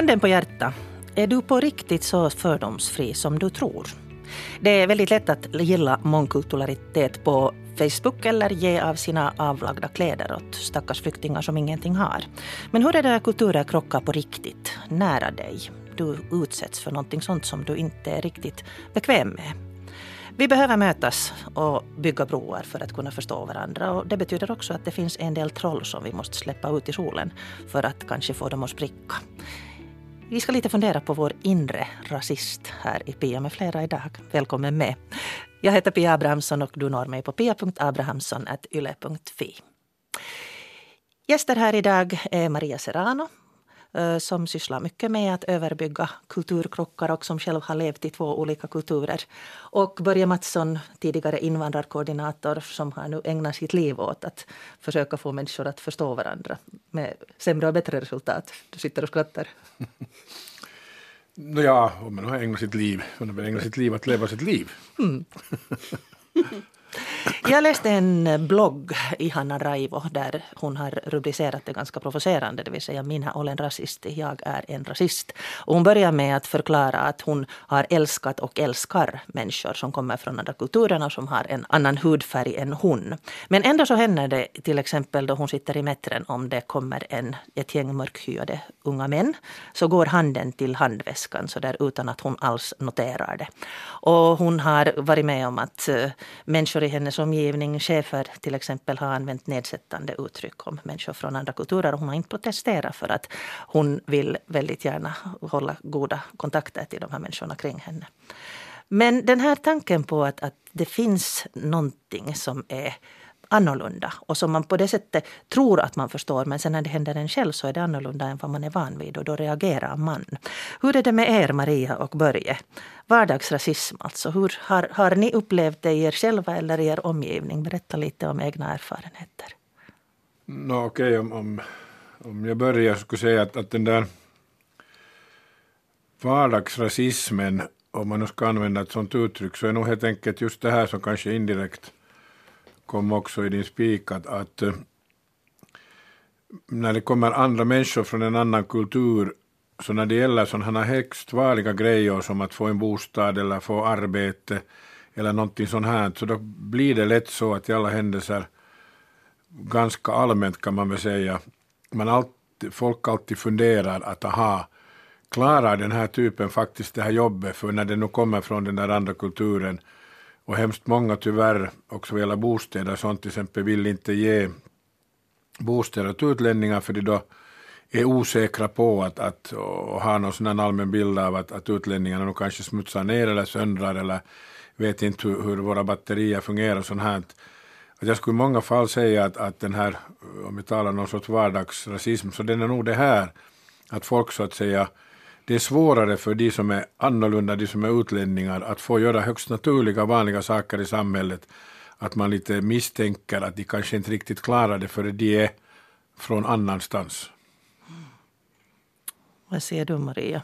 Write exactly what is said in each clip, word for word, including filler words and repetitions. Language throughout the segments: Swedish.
Handen på hjärta. Är du på riktigt så fördomsfri som du tror? Det är väldigt lätt att gilla mångkulturalitet på Facebook eller ge av sina avlagda kläder åt stackars flyktingar som ingenting har. Men hur är det när kulturer krockar på riktigt, nära dig? Du utsätts för någonting sånt som du inte är riktigt bekväm med. Vi behöver mötas och bygga broar för att kunna förstå varandra. Och det betyder också att det finns en del troll som vi måste släppa ut i solen för att kanske få dem att spricka. Vi ska lite fundera på vår inre rasist här i Pia med flera idag. Välkommen med. Jag heter Pia Abrahamsson och du når mig på pia punkt abrahamsson snabel-a yle punkt fi. Gäster här idag är Maria Serrano som sysslar mycket med att överbrygga kulturkrockar och som själv har levt i två olika kulturer. Och Börje Mattsson, tidigare invandrarkoordinator som har nu ägnat sitt liv åt att försöka få människor att förstå varandra med sämre och bättre resultat. Du sitter och skrattar. Ja, om man har ägnat sitt liv, man har ägnat sitt liv att leva sitt liv. Mm. Jag läste en blogg i Hanna Raivo där hon har rubricerat det ganska provocerande, det vill säga minä olen rasisti, jag är en rasist. Och hon börjar med att förklara att hon har älskat och älskar människor som kommer från andra kulturer och som har en annan hudfärg än hon. Men ändå så händer det till exempel då hon sitter i metren, om det kommer en, ett gäng mörkhyade unga män så går handen till handväskan så där utan att hon alls noterar det. Och hon har varit med om att människor i hennes omgivning, chefer till exempel, har använt nedsättande uttryck om människor från andra kulturer. Hon har inte protesterat för att hon vill väldigt gärna hålla goda kontakter till de här människorna kring henne. Men den här tanken på att, att det finns någonting som är annorlunda och som man på det sättet tror att man förstår, men sen när det händer en själv så är det annorlunda än vad man är van vid och då reagerar man. Hur är det med er, Maria och Börje? Vardagsrasism alltså. Hur har, har ni upplevt det i er själva eller i er omgivning? Berätta lite om egna erfarenheter. No, okej, okay. om, om, om jag börjar skulle jag säga att, att den där vardagsrasismen, om man nu ska använda ett sånt uttryck, så är nog helt enkelt just det här som kanske indirekt kom också i din spik, att, att när det kommer andra människor från en annan kultur, så när det gäller sådana här högst vanliga grejer som att få en bostad eller få arbete eller någonting sånt här, så då blir det lätt så att i alla händelser ganska allmänt kan man väl säga, man alltid, folk alltid funderar att aha, klarar den här typen faktiskt det här jobbet, för när det nu kommer från den där andra kulturen. Och hemskt många tyvärr också vad gäller bostäder sånt till exempel vill inte ge bostäder till utlänningar för de då är osäkra på att, att och har någon sån allmän bild av att, att utlänningarna nog kanske smutsar ner eller söndrar eller vet inte hur, hur våra batterier fungerar och sånt här. Att jag skulle i många fall säga att, att den här, om vi talar om någon sorts vardagsrasism, så den är nog det här att folk så att säga, det är svårare för de som är annorlunda, de som är utlänningar, att få göra högst naturliga, vanliga saker i samhället. Att man lite misstänker att de kanske inte riktigt klarar det för de är från annanstans. Mm. Vad säger du, Maria?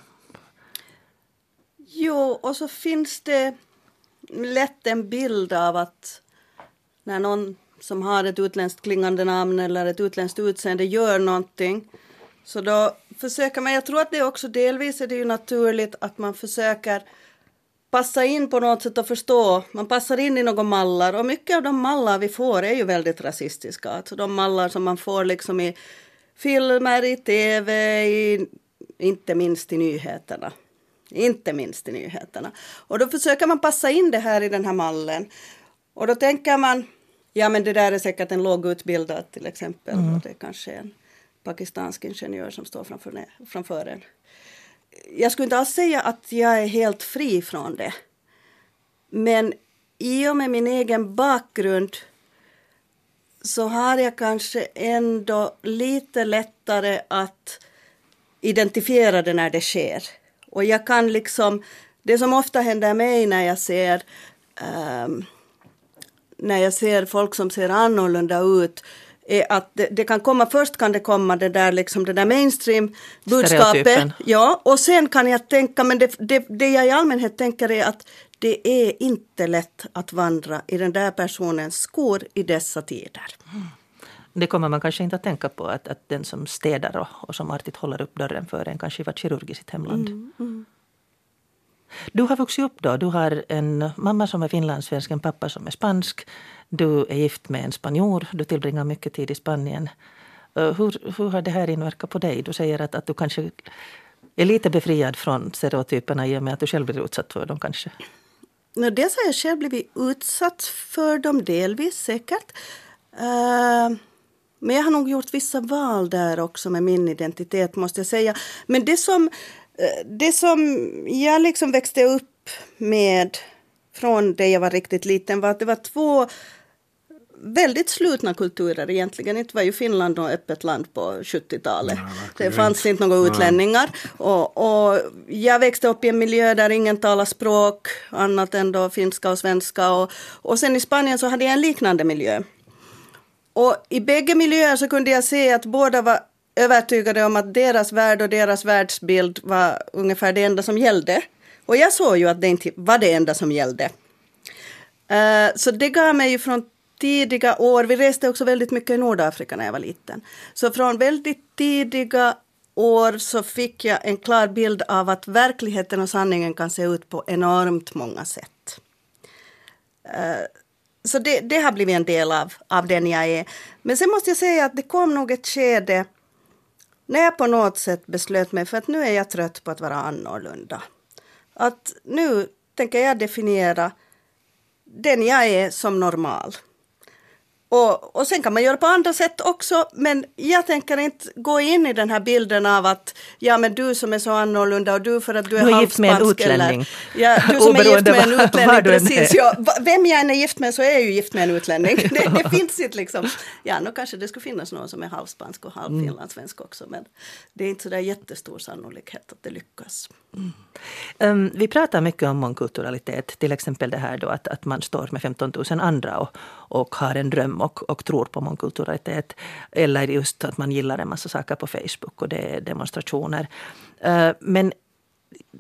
Jo, och så finns det lätt en bild av att när någon som har ett utländskt klingande namn eller ett utländskt utseende gör någonting, så då försöker man, jag tror att det också delvis är det ju naturligt att man försöker passa in på något sätt och förstå. Man passar in i några mallar och mycket av de mallar vi får är ju väldigt rasistiska. Alltså de mallar som man får liksom i filmer, i tv, i, inte minst i nyheterna. Inte minst i nyheterna. Och då försöker man passa in det här i den här mallen. Och då tänker man, ja men det där är säkert en lågutbildad till exempel. Mm. Och det kanske är en pakistansk ingenjör som står framför, framför en. Jag skulle inte alls säga att jag är helt fri från det. Men i och med min egen bakgrund så har jag kanske ändå lite lättare att identifiera det när det sker. Och jag kan liksom, det som ofta händer mig när jag ser um, när jag ser folk som ser annorlunda ut, är att det, det kan komma, först kan det komma det där, liksom, det där mainstream-budskapet. Ja, och sen kan jag tänka, men det, det, det jag i allmänhet tänker är att det är inte lätt att vandra i den där personens skor i dessa tider. Mm. Det kommer man kanske inte att tänka på, att, att den som städar och, och som artigt håller upp dörren för en kanske var kirurg i sitt hemland. Mm, mm. Du har vuxit upp då. Du har en mamma som är finlandssvensk, en pappa som är spansk. Du är gift med en spanjor. Du tillbringar mycket tid i Spanien. Hur, hur har det här inverkat på dig? Du säger att, att du kanske är lite befriad från stereotyperna i och med att du själv blir utsatt för dem kanske. No, dels har jag själv blivit utsatt för dem delvis säkert. Uh... Men jag har nog gjort vissa val där också med min identitet, måste jag säga. Men det som, det som jag liksom växte upp med från det jag var riktigt liten var att det var två väldigt slutna kulturer egentligen. Det var ju Finland och öppet land på sjuttiotalet. Ja, det fanns inte några utlänningar. Ja. Och, och jag växte upp i en miljö där ingen talar språk annat än då finska och svenska. Och, och sen i Spanien så hade jag en liknande miljö. Och i bägge miljöer så kunde jag se att båda var övertygade om att deras värld och deras världsbild var ungefär det enda som gällde. Och jag såg ju att det inte var det enda som gällde. Uh, så det gav mig ju från tidiga år, vi reste också väldigt mycket i Nordafrika när jag var liten. Så från väldigt tidiga år så fick jag en klar bild av att verkligheten och sanningen kan se ut på enormt många sätt. Uh, Så det, det har blivit en del av, av den jag är. Men sen måste jag säga att det kom nog ett skede när jag på något sätt beslöt mig för att nu är jag trött på att vara annorlunda. Att nu tänker jag definiera den jag är som normal. Och, och sen kan man göra på andra sätt också, men jag tänker inte gå in i den här bilden av att ja, men du som är så annorlunda och du för att du är, du är gift med en utlänning. Ja, du som är gift med en utlänning, var, var precis. Ja, vem jag än är gift med så är jag ju gift med en utlänning. Det, det finns inte liksom. Ja, nu kanske det skulle finnas någon som är halvspansk och halvfinlandssvensk också, men det är inte så där jättestor sannolikhet att det lyckas. Mm. Um, vi pratar mycket om mångkulturalitet, till exempel det här då att, att man står med femton tusen andra och, och har en dröm och, och tror på mångkulturalitet, eller just att man gillar en massa saker på Facebook och det är demonstrationer. Uh, men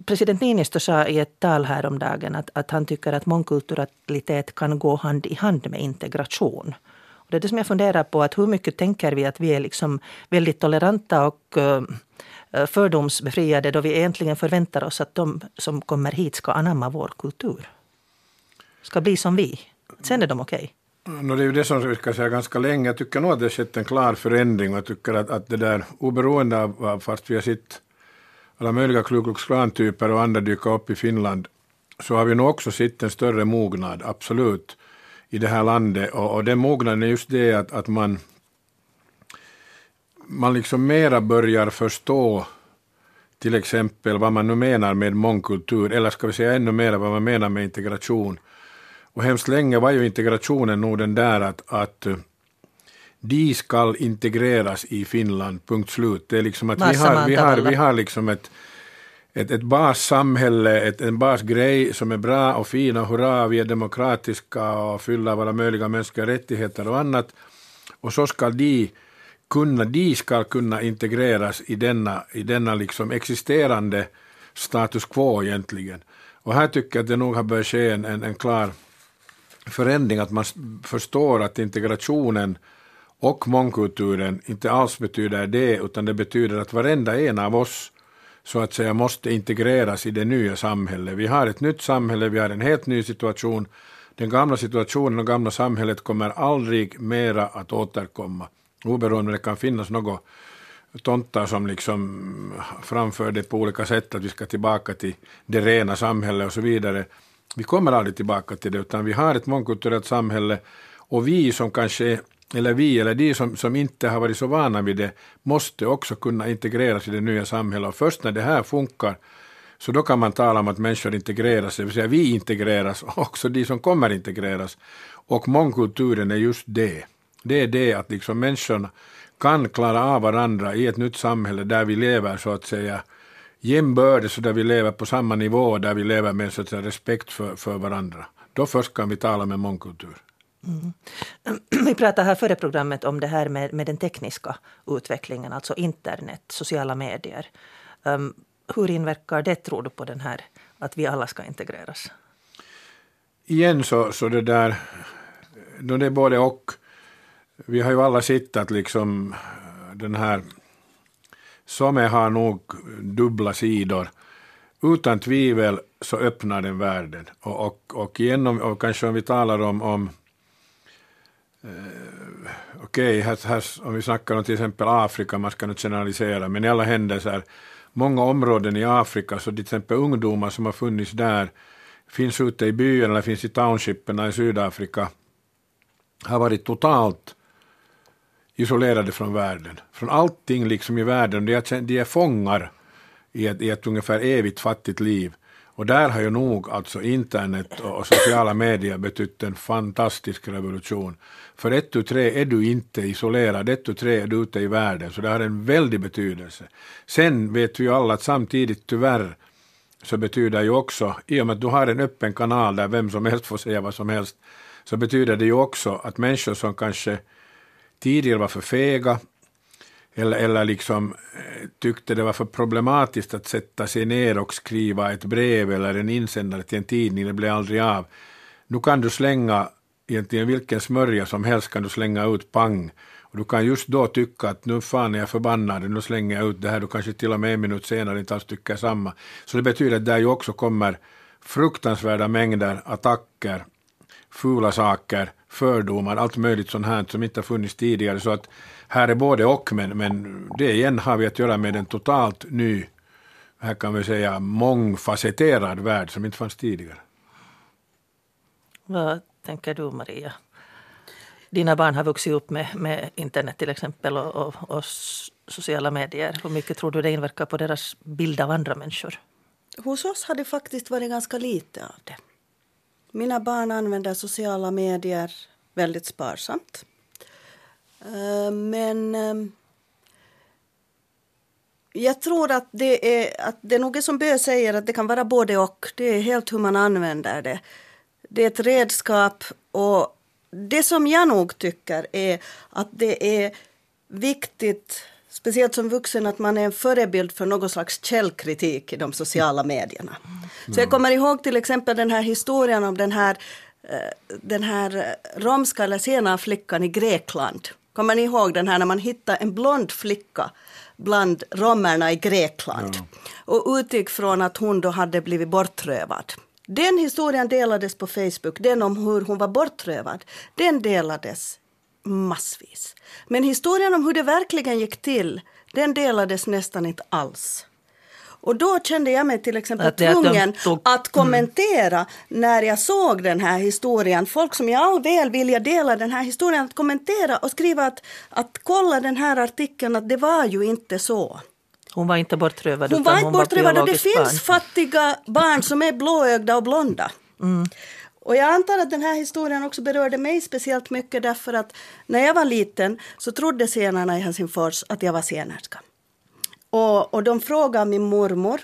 president Niinistö sa i ett tal här om dagen att, att han tycker att mångkulturalitet kan gå hand i hand med integration. Och det är det som jag funderar på, att hur mycket tänker vi att vi är liksom väldigt toleranta och uh, fördomsbefriade då vi egentligen förväntar oss att de som kommer hit ska anamma vår kultur. Ska bli som vi. Sen är de okej. Okay. No, det är ju det som vi ska säga ganska länge. Jag tycker nog att det har skett en klar förändring. Jag tycker att, att det där oberoende av fast vi har sett alla möjliga klukluxklantyper och andra dyka upp i Finland, så har vi nog också sett en större mognad, absolut, i det här landet. Och, och den mognaden är just det att, att man man liksom mera börjar förstå till exempel vad man nu menar med mångkultur, eller ska vi säga ännu mera vad man menar med integration. Och hemskt länge var ju integrationen nog den där att, att de ska integreras i Finland, punkt slut. Det är liksom att vi har, vi har, vi har liksom ett, ett, ett bassamhälle, ett, en basgrej som är bra och fina, hurra, vi är demokratiska och fyller våra möjliga mänskliga rättigheter och annat. Och så ska de kunna, de ska kunna integreras i denna, i denna liksom existerande status quo egentligen. Och här tycker jag att det nog har börjat ske en, en klar förändring, att man förstår att integrationen och mångkulturen inte alls betyder det, utan det betyder att varenda en av oss så att säga måste integreras i det nya samhället. Vi har ett nytt samhälle, vi har en helt ny situation. Den gamla situationen och gamla samhället kommer aldrig mera att återkomma. Oberoende, det kan finnas något tomtar som liksom framför det på olika sätt att vi ska tillbaka till det rena samhället och så vidare. Vi kommer aldrig tillbaka till det, utan vi har ett mångkulturellt samhälle, och vi som kanske, eller vi eller de som, som inte har varit så vana vid det, måste också kunna integreras i det nya samhället. Och först när det här funkar, så då kan man tala om att människor integreras, det vill säga vi integreras och också de som kommer integreras. Och mångkulturen är just det. Det är det att liksom människorna kan klara av varandra i ett nytt samhälle där vi lever så att säga jämbördes, så där vi lever på samma nivå, där vi lever med så att säga respekt för, för varandra. Då först kan vi tala med mångkultur. Mm. Vi pratade här före programmet om det här med, med den tekniska utvecklingen, alltså internet, sociala medier. Um, hur inverkar det, tror du, på den här att vi alla ska integreras? Igen så, så det där, då det är både och. vi har ju alla sett att liksom den här some har nog dubbla sidor. Utan tvivel så öppnar den världen. Och, och, och, genom, och kanske om vi talar om... om eh, Okej, okay, här, här, om vi snackar om till exempel Afrika, man ska nu generalisera. Men i alla händelser, många områden i Afrika, så till exempel ungdomar som har funnits där, finns ute i byn eller finns i townshiperna i Sydafrika, har varit totalt isolerade från världen. Från allting liksom i världen. De är, de är fångar i ett, i ett ungefär evigt fattigt liv. Och där har ju nog alltså internet och sociala medier betytt en fantastisk revolution. För ett och tre är du inte isolerad, ett och tre är du ute i världen. Så det har en väldig betydelse. Sen vet vi ju alla att samtidigt tyvärr så betyder ju också, i och med att du har en öppen kanal där vem som helst får säga vad som helst, så betyder det ju också att människor som kanske tidigare var för fega eller, eller liksom tyckte det var för problematiskt att sätta sig ner och skriva ett brev eller en insändare till en tidning, det blev aldrig av. Nu kan du slänga, egentligen vilken smörja som helst kan du slänga ut, pang. Och du kan just då tycka att nu fan är jag förbannad, nu slänger jag ut det här, du kanske till och med en minut senare inte alls tycker samma. Så det betyder att där ju också kommer fruktansvärda mängder attacker, fula saker, fördomar, allt möjligt sånt här som inte har funnits tidigare. Så att här är både och, men, men det igen har vi att göra med en totalt ny, här kan vi säga mångfacetterad värld som inte fanns tidigare. Vad tänker du, Maria? Dina barn har vuxit upp med, med internet till exempel och, och, och sociala medier. Hur mycket tror du det inverkar på deras bild av andra människor? Hos oss har det faktiskt varit ganska lite av det. Mina barn använder sociala medier väldigt sparsamt. Men jag tror att det är, att det är något som Bö säger, att det kan vara både och. Det är helt hur man använder det. Det är ett redskap, och det som jag nog tycker är att det är viktigt, speciellt som vuxen, att man är en förebild för någon slags källkritik i de sociala medierna. Mm. Så jag kommer ihåg till exempel den här historien om den här, den här romska eller sena flickan i Grekland. Kommer ni ihåg den här när man hittade en blond flicka bland romerna i Grekland? Mm. Och utgick från att hon då hade blivit bortrövad. Den historien delades på Facebook, den om hur hon var bortrövad, den delades massvis. Men historien om hur det verkligen gick till, den delades nästan inte alls. Och då kände jag mig till exempel tvungen tog... att kommentera mm. när jag såg den här historien. Folk som jag all väl vilja dela den här historien, att kommentera och skriva att, att kolla den här artikeln, att det var ju inte så. Hon var inte bortrövad. Hon var inte bortrövad, och det finns fattiga barn som är blåögda och blonda. Mm. Och jag antar att den här historien också berörde mig speciellt mycket, därför att när jag var liten så trodde senarna i Helsingfors att jag var senerska. Och, och de frågade min mormor,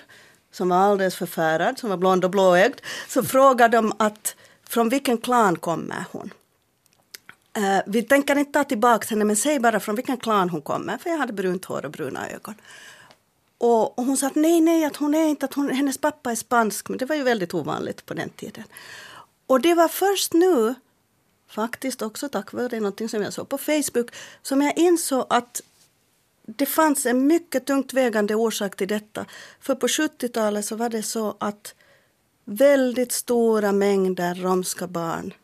som var alldeles förfärad, som var blond och blåögd, så frågade de att från vilken klan kommer hon? Uh, vi tänker inte ta tillbaka henne, men säg bara från vilken klan hon kommer, för jag hade brunt hår och bruna ögon. Och hon sa att nej, nej, att hon är inte, att hon, hennes pappa är spansk. Men det var ju väldigt ovanligt på den tiden. Och det var först nu, faktiskt också tack vare någonting som jag såg på Facebook, som jag insåg att det fanns en mycket tungt vägande orsak till detta. För på sjuttiotalet så var det så att väldigt stora mängder romska barn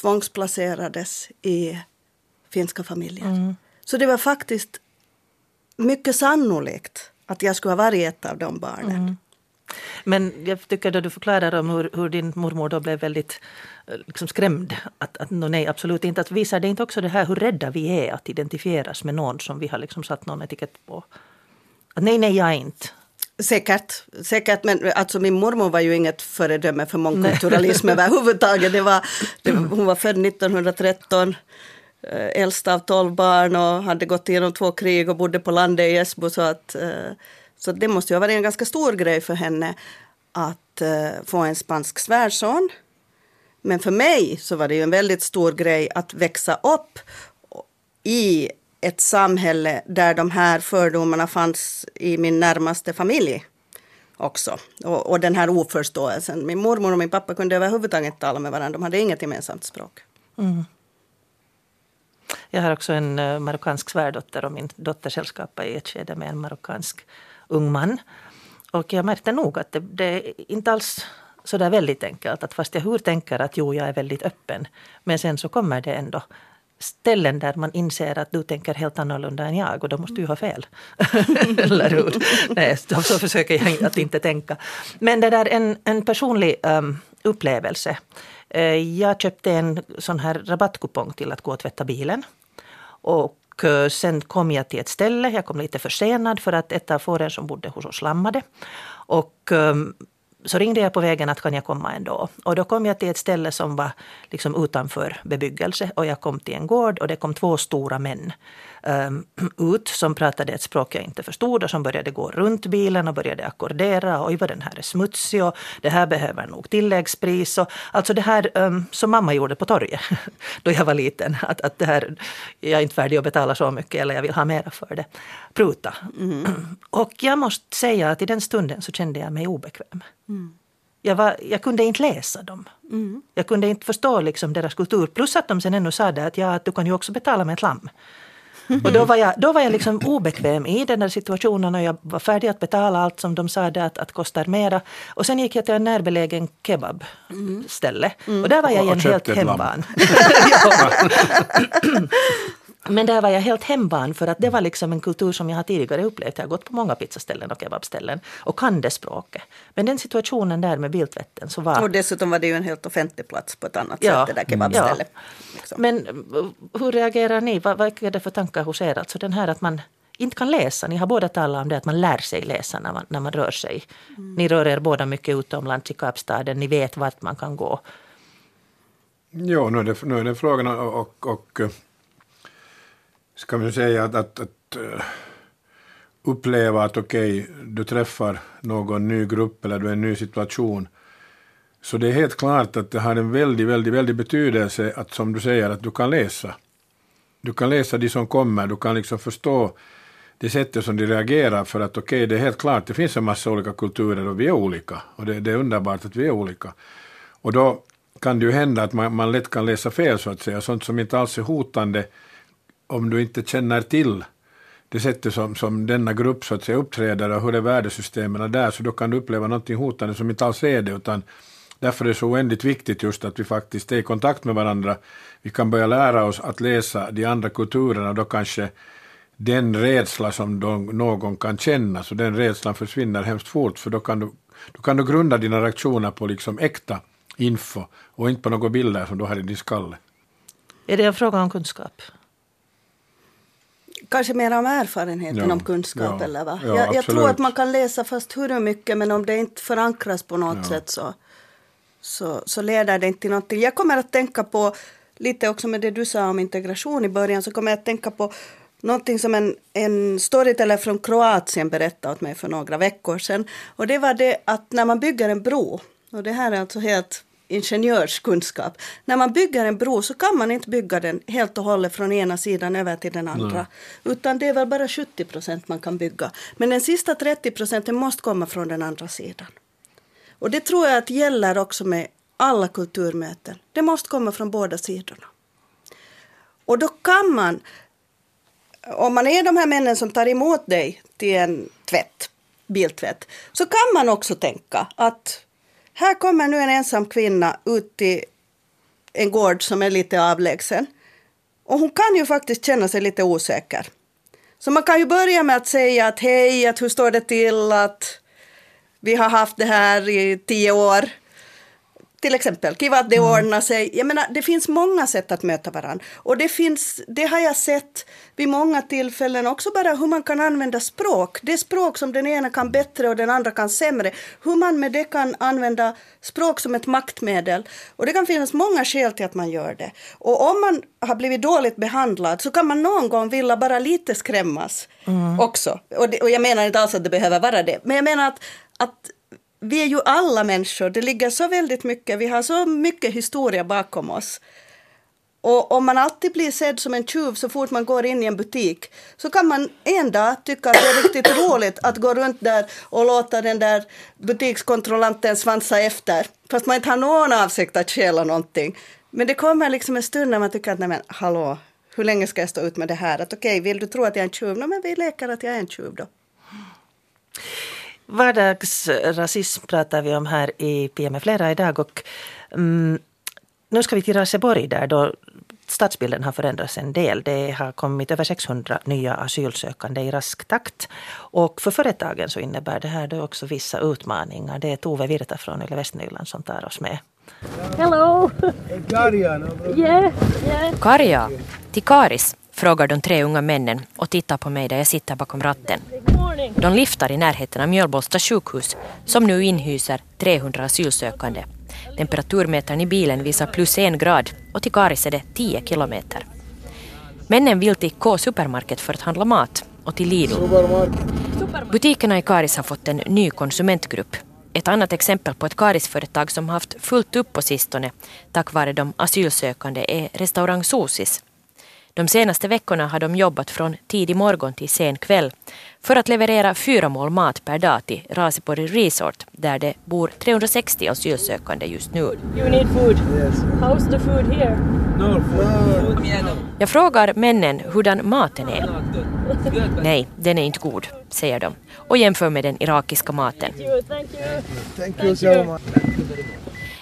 tvångsplacerades i finska familjer. Mm. Så det var faktiskt mycket sannolikt att jag skulle ha varit ett av de barnen. Mm. Men jag tycker då du förklarar om hur, hur din mormor då blev väldigt liksom skrämd. Att, att no, nej, absolut inte. Att visar det inte också det här hur rädda vi är att identifieras med någon som vi har liksom satt någon etikett på? Att nej, nej, jag är inte. Säkert, säkert, men alltså min mormor var ju inget föredöme för mångkulturalism överhuvudtaget. Det var, det, hon var född nittonhundratretton. Äldsta av tolv barn och hade gått igenom två krig och bodde på landet i Esbo, så att så det måste ju ha varit en ganska stor grej för henne att få en spansk svärson. Men för mig så var det ju en väldigt stor grej att växa upp i ett samhälle där de här fördomarna fanns i min närmaste familj också. Och, och den här oförståelsen. Min mormor och min pappa kunde överhuvudtaget inte tala med varandra, de hade inget gemensamt språk. Mm. Jag har också en marockansk svärdotter och min dotter sällskapar i ett skede med en marockansk ung man. Och jag märkte nog att det, det är inte alls så där väldigt enkelt. Att fast jag hur tänker att jo, jag är väldigt öppen. Men sen så kommer det ändå ställen där man inser att du tänker helt annorlunda än jag och då måste du ha fel. Eller hur? Nej, så försöker jag att inte tänka. Men det där är en, en personlig um, upplevelse. Uh, jag köpte en sån här rabattkupong till att gå och tvätta bilen. Och uh, sen kom jag till ett ställe. Jag kom lite försenad för att ett av fåren som bodde hos oss lammade. Och Um, Så ringde jag på vägen att kan jag komma ändå. Och då kom jag till ett ställe som var liksom utanför bebyggelse. Och jag kom till en gård och det kom två stora män um, ut som pratade ett språk jag inte förstod. Och som började gå runt bilen och började akkordera. Oj vad den här är smutsig och det här behöver nog tilläggspris. Och, alltså det här um, som mamma gjorde på torget då jag var liten. Att, att det här, jag är inte färdig att betala så mycket eller jag vill ha mera för det. Pruta. Mm. Och jag måste säga att i den stunden så kände jag mig obekväm. Mm. Jag, var, jag kunde inte läsa dem. Mm. Jag kunde inte förstå liksom deras kultur. Plus att de sen ännu sa det att, ja, att du kan ju också betala med ett lamm. Mm. Och då var jag, då var jag liksom obekväm i den här situationen och jag var färdig att betala allt som de sa det att, att kostar mera. Och sen gick jag till en närbelägen kebabställe. Mm. Och där var jag och, igen och helt hemvan. Men där var jag helt hemban för att det var liksom en kultur som jag har tidigare upplevt. Jag har gått på många pizzaställen och kebabställen och kan det språket. Men den situationen där med biltvätten så var... Och dessutom var det ju en helt offentlig plats på ett annat ja, sätt, det där kebabstället. Ja. Liksom. Men hur reagerar ni? Vad, vad är det för tankar hos er? Alltså den här att man inte kan läsa. Ni har båda talat om det att man lär sig läsa när man, när man rör sig. Mm. Ni rör er båda mycket utomlands i Kapstaden. Ni vet vart man kan gå. Jo, nu är det, nu är det frågan och... och ska man säga att, att, att uppleva att okej, okay, du träffar någon ny grupp eller du är i en ny situation. Så det är helt klart att det har en väldigt, väldigt, väldigt betydelse att som du säger att du kan läsa. Du kan läsa de som kommer, du kan liksom förstå det sättet som de reagerar för att okej, okay, det är helt klart, det finns en massa olika kulturer och vi är olika. Och det, det är underbart att vi är olika. Och då kan det ju hända att man, man lätt kan läsa fel så att säga, sånt som inte alls är hotande. Om du inte känner till det sättet som, som denna grupp så att säga uppträder och hur det är värdesystemen är där så då kan du uppleva någonting hotande som inte alls är det utan därför är det så oändligt viktigt just att vi faktiskt är i kontakt med varandra. Vi kan börja lära oss att läsa de andra kulturerna och då kanske den rädsla som de, någon kan känna så den rädslan försvinner hemskt fort för då kan du, då kan du grunda dina reaktioner på liksom äkta info och inte på några bilder som du har i din skalle. Är det en fråga om kunskap? Kanske mer om erfarenheten ja, om kunskap ja, eller vad? Ja, jag, jag tror att man kan läsa fast hur mycket men om det inte förankras på något ja. sätt så, så, så leder det inte till någonting. Jag kommer att tänka på, lite också med det du sa om integration i början så kommer jag att tänka på någonting som en, en storyteller från Kroatien berättade åt mig för några veckor sedan. Och det var det att när man bygger en bro, och det här är alltså helt ingenjörskunskap. När man bygger en bro så kan man inte bygga den helt och hållet från ena sidan över till den andra. Nej. Utan det är väl bara sjuttio procent man kan bygga. Men den sista trettio procenten måste komma från den andra sidan. Och det tror jag att gäller också med alla kulturmöten. Det måste komma från båda sidorna. Och då kan man, om man är de här männen som tar emot dig till en tvätt, biltvätt, så kan man också tänka att här kommer nu en ensam kvinna ut i en gård som är lite avlägsen. Och hon kan ju faktiskt känna sig lite osäker. Så man kan ju börja med att säga att hej, att hur står det till att vi har haft det här i tio år. Till exempel, kiva att det ordnar sig. Jag menar, det finns många sätt att möta varandra. Och det finns, det har jag sett vid många tillfällen också bara hur man kan använda språk. Det språk som den ena kan bättre och den andra kan sämre. Hur man med det kan använda språk som ett maktmedel. Och det kan finnas många skäl till att man gör det. Och om man har blivit dåligt behandlad så kan man någon gång vilja bara lite skrämmas mm. också. Och, det, och jag menar inte alls att det behöver vara det. Men jag menar att, att vi är ju alla människor, det ligger så väldigt mycket, vi har så mycket historia bakom oss. Och om man alltid blir sedd som en tjuv så fort man går in i en butik så kan man en dag tycka att det är riktigt roligt att gå runt där och låta den där butikskontrollanten svansa efter. Fast man inte har någon avsikt att stjäla någonting. Men det kommer liksom en stund när man tycker att nej men hallå, hur länge ska jag stå ut med det här? Att okej, vill du tro att jag är en tjuv? No, men vi leker att jag är en tjuv då. Vardagsrasism pratar vi om här i Pia med flera idag och mm, nu ska vi till Raseborg där då stadsbilden har förändrats en del. Det har kommit över sexhundra nya asylsökande i rask takt och för företagen så innebär det här då också vissa utmaningar. Det är Tove Virta från Yle Västnyland som tar oss med. Hello! Karja! Yeah, yeah. Karja! Till Karis frågar de tre unga männen och tittar på mig där jag sitter bakom ratten. De lyfter i närheten av Mjölbolsta sjukhus som nu inhyser trehundra asylsökande. Temperaturmätaren i bilen visar plus en grad och till Karis är det tio kilometer. Männen vill till K-supermarket för att handla mat och till Lidl. Butikerna i Karis har fått en ny konsumentgrupp. Ett annat exempel på ett Karis-företag som haft fullt upp på sistone tack vare de asylsökande är restaurang Sosis. De senaste veckorna har de jobbat från tidig morgon till sen kväll för att leverera fyra mål mat per dag till Rasipuri Resort där det bor trehundrasextio asylsökande just nu. You need food. Yes. How's the food here? No food. No. Jag frågar männen hurdan maten är. Nej, den är inte god, säger de och jämför med den irakiska maten. Thank you, thank you. Thank you so much.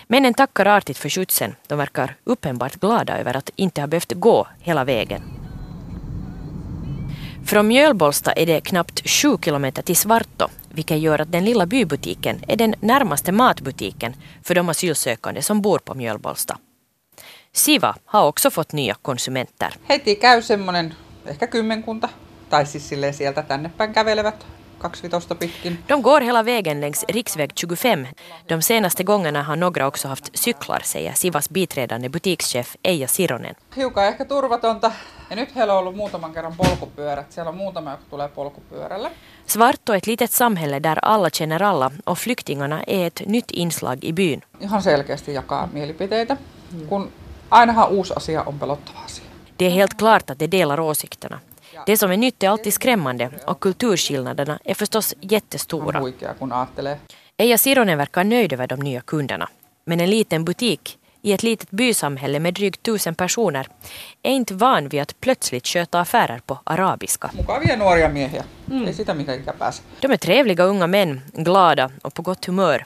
Männen tackar artigt för skjutsen. De verkar uppenbart glada över att inte ha behövt gå hela vägen. Från Mjölbolsta är det knappt sju kilometer till Svarto, vilket gör att den lilla bybutiken är den närmaste matbutiken för de asylsökande som bor på Mjölbolsta. Siva har också fått nya konsumenter. Heti käy semmonen, ehkä kymmenkunta, tai siis silleen sieltä tännepäin kävelevät. De går hela vägen längs Riksväg tjugofem. De senaste gångerna har några också haft cyklar, säger Sivas biträdande butikschef Eija Sironen. Hiukan ehkä turvatonta. Ja nyt heillä on ollut muutaman kerran polkupyörät. Siellä on muutama, joka tulee polkupyörällä. Svarto är ett litet samhälle där alla känner alla och flyktingarna är ett nytt inslag i byn. Ihan selkeästi jakaa mielipiteitä, kun ainahan uusi asia on pelottava asia. Det är helt klart att det delar åsikterna. Det som är nytt är alltid skrämmande och kulturskillnaderna är förstås jättestora. Eija Sironen verkar nöjd över de nya kunderna. Men en liten butik i ett litet bysamhälle med drygt tusen personer är inte van vid att plötsligt köta affärer på arabiska. Mukavia nuoria miehiä. Ei sitä mikä ikä pääse. De är trevliga unga män, glada och på gott humör.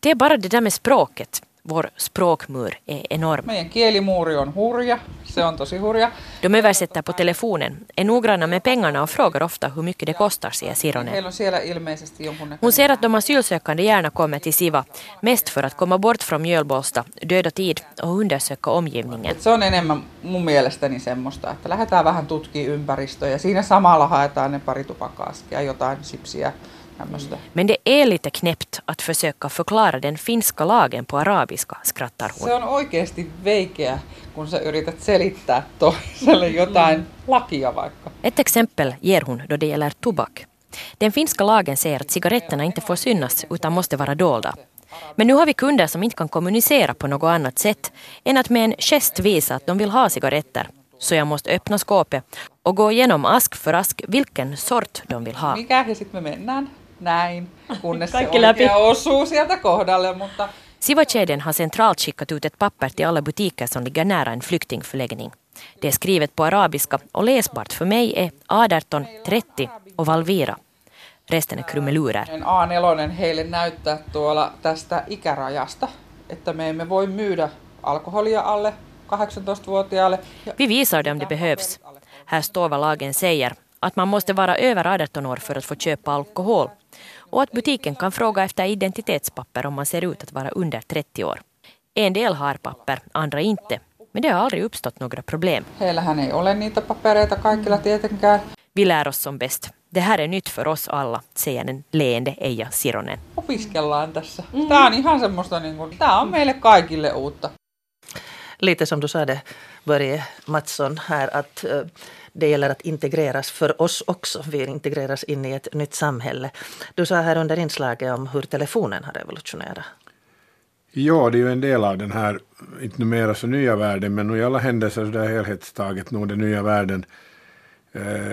Det är bara det där med språket. Vår språkmur är enorm. Meidän kielimuuri on hurja. Se on tosi hurja. De översätter på telefonen, är noggranna med pengarna och frågar ofta hur mycket det kostar, säger Sironen. Hon ser att de asylsökande gärna kommer till Siva, mest för att komma bort från Mjölbolsta, döda tid och undersöka omgivningen. Se on enemmän mun mielestäni semmoista, että lähdetään vähän tutkimaan ympäristöä ja siinä samalla haetaan ne pari tupakka-askia, jotain sipsiä. Men det är lite knäppt att försöka förklara den finska lagen på arabiska, skrattar hon. Se on oikeasti veikeä, kun sä yrität selittää toiselle jotain lakia vaikka. Ett exempel ger hon då det gäller tobak. Den finska lagen säger att cigaretterna inte får synas utan måste vara dolda. Men nu har vi kunder som inte kan kommunicera på något annat sätt än att med en gest visa att de vill ha cigaretter. Så jag måste öppna skåpet och gå igenom ask för ask vilken sort de vill ha. Mikä he sitten me mennään? Näin, kunnes se oikea osuu sieltä kohdalle, mutta... Sivakedjan har centralt skickat ut ett papper till alla butiker som ligger nära en flyktingförläggning. Det är skrivet på arabiska och läsbart för mig är arton trettio och Valvira. Resten är krumelurer. A neljä heille näyttää tuolla tästä ikärajasta, että me emme voi myydä alkoholia alle kahdeksantoistavuotiaalle. Vi visar dem det behövs. Här står vad lagen säger, att man måste vara över arton år för att få köpa alkohol. Och att butiken kan fråga efter identitetspapper om man ser ut att vara under trettio år. En del har papper, andra inte. Men det har aldrig uppstått några problem. Heillähän ei ole niitä papereita kaikilla tietenkään. Vi lär oss som bäst. Det här är nytt för oss alla, säger den leende Eija Sironen. Opiskellaan tässä. Tämä on ihan semmoista, niin kuin, tämä on meille kaikille uutta. Lite som du sa det, Börje Mattsson här, att det gäller att integreras för oss också. Vi integreras in i ett nytt samhälle. Du sa här under inslaget om hur telefonen har revolutionerat. Ja, det är ju en del av den här, inte numera så nya världen, men i alla händelser så det här helhetstaget, nog den nya världen.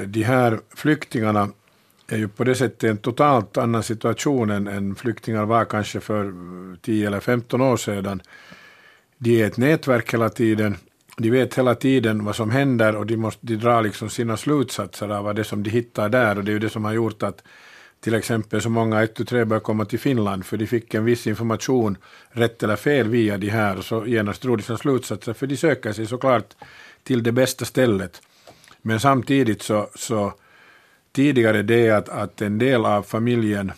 De här flyktingarna är ju på det sättet en totalt annan situation än flyktingar var kanske för tio eller femton år sedan. Det är ett nätverk hela tiden. de vet hela tiden vad som händer och de måste de dra liksom sina slutsatser av vad det som de hittar där, och det är ju det som har gjort att till exempel så många ett till tre bör komma till Finland, för de fick en viss information, rätt eller fel, via de här, och så genast drog de sina slutsatser, för de söker sig såklart till det bästa stället. Men samtidigt så, så tidigare det att, att en del av familjen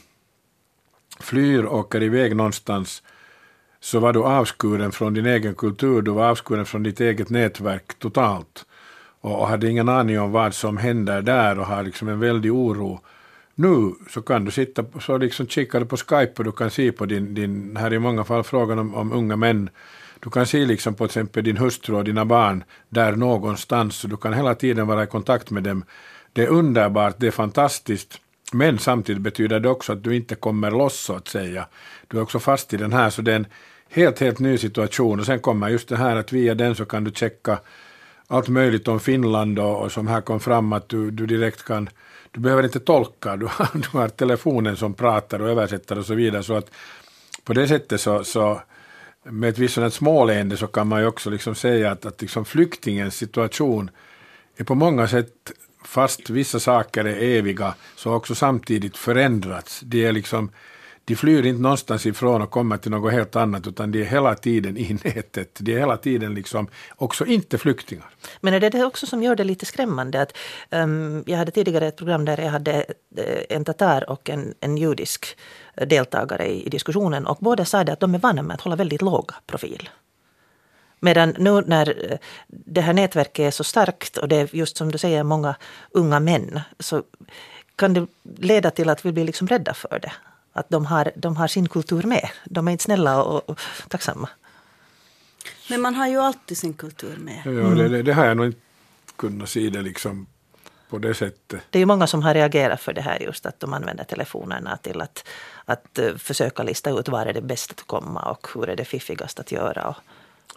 flyr och åker iväg någonstans, så var du avskuren från din egen kultur, du var avskuren från ditt eget nätverk totalt och, och hade ingen aning om vad som händer där och har liksom en väldig oro. Nu så kan du sitta, så liksom kikar du på Skype och du kan se på din, din här i många fall frågan om, om unga män, du kan se liksom på exempel din hustru och dina barn där någonstans, du kan hela tiden vara i kontakt med dem. Det är underbart, det är fantastiskt, men samtidigt betyder det också att du inte kommer loss, så att säga. Du är också fast i den här, så det är en helt, helt ny situation, och sen kommer just det här att via den så kan du checka allt möjligt om Finland och, och som här kom fram att du, du direkt kan. Du behöver inte tolka, du har, du har telefonen som pratar och översätter och så vidare. Så att på det sättet så, så med ett visst sådant småleende så kan man ju också liksom säga att, att liksom flyktingens situation är på många sätt, fast vissa saker är eviga, så har också samtidigt förändrats. De, är liksom, de flyr inte någonstans ifrån och kommer till något helt annat, utan de är hela tiden i nätet. De är hela tiden liksom också inte flyktingar. Men är det det också som gör det lite skrämmande? Att, um, jag hade tidigare ett program där jag hade en tatar och en, en judisk deltagare i, i diskussionen, och båda sa att de är vana med att hålla väldigt låg profil. Medan nu när det här nätverket är så starkt och det är just som du säger många unga män, så kan det leda till att vi blir liksom rädda för det. Att de har, de har sin kultur med. De är inte snälla och, och tacksamma. Men man har ju alltid sin kultur med. Mm. Ja, det, det har jag nog inte kunnat se det liksom på det sättet. Det är ju många som har reagerat för det här just att de använder telefonerna till att, att försöka lista ut var är det bästa att komma och hur är det fiffigast att göra och.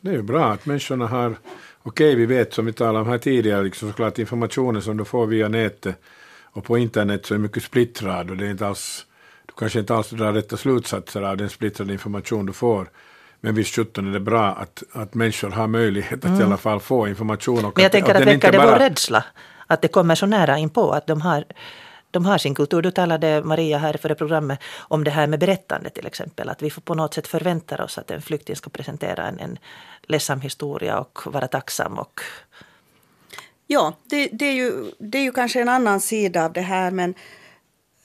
Det är ju bra att människorna har, okej okay, vi vet som vi talade om här tidigare, liksom såklart informationen som du får via nätet och på internet så är mycket splittrad och det är inte alls, du kanske inte alls drar rätta slutsatser av den splittrade information du får. Men visst sjutton är det bra att, att människor har möjlighet att mm. i alla fall få information. Och men jag att, tänker att, att väcker det bara vår rädsla, att det kommer så nära in på att de har... De har sin kultur. Du talade, Maria, här för det programmet om det här med berättande till exempel. Att vi får på något sätt förvänta oss att en flykting ska presentera en, en ledsam historia och vara tacksam. Och... Ja, det, det, är ju, det är ju kanske en annan sida av det här. Men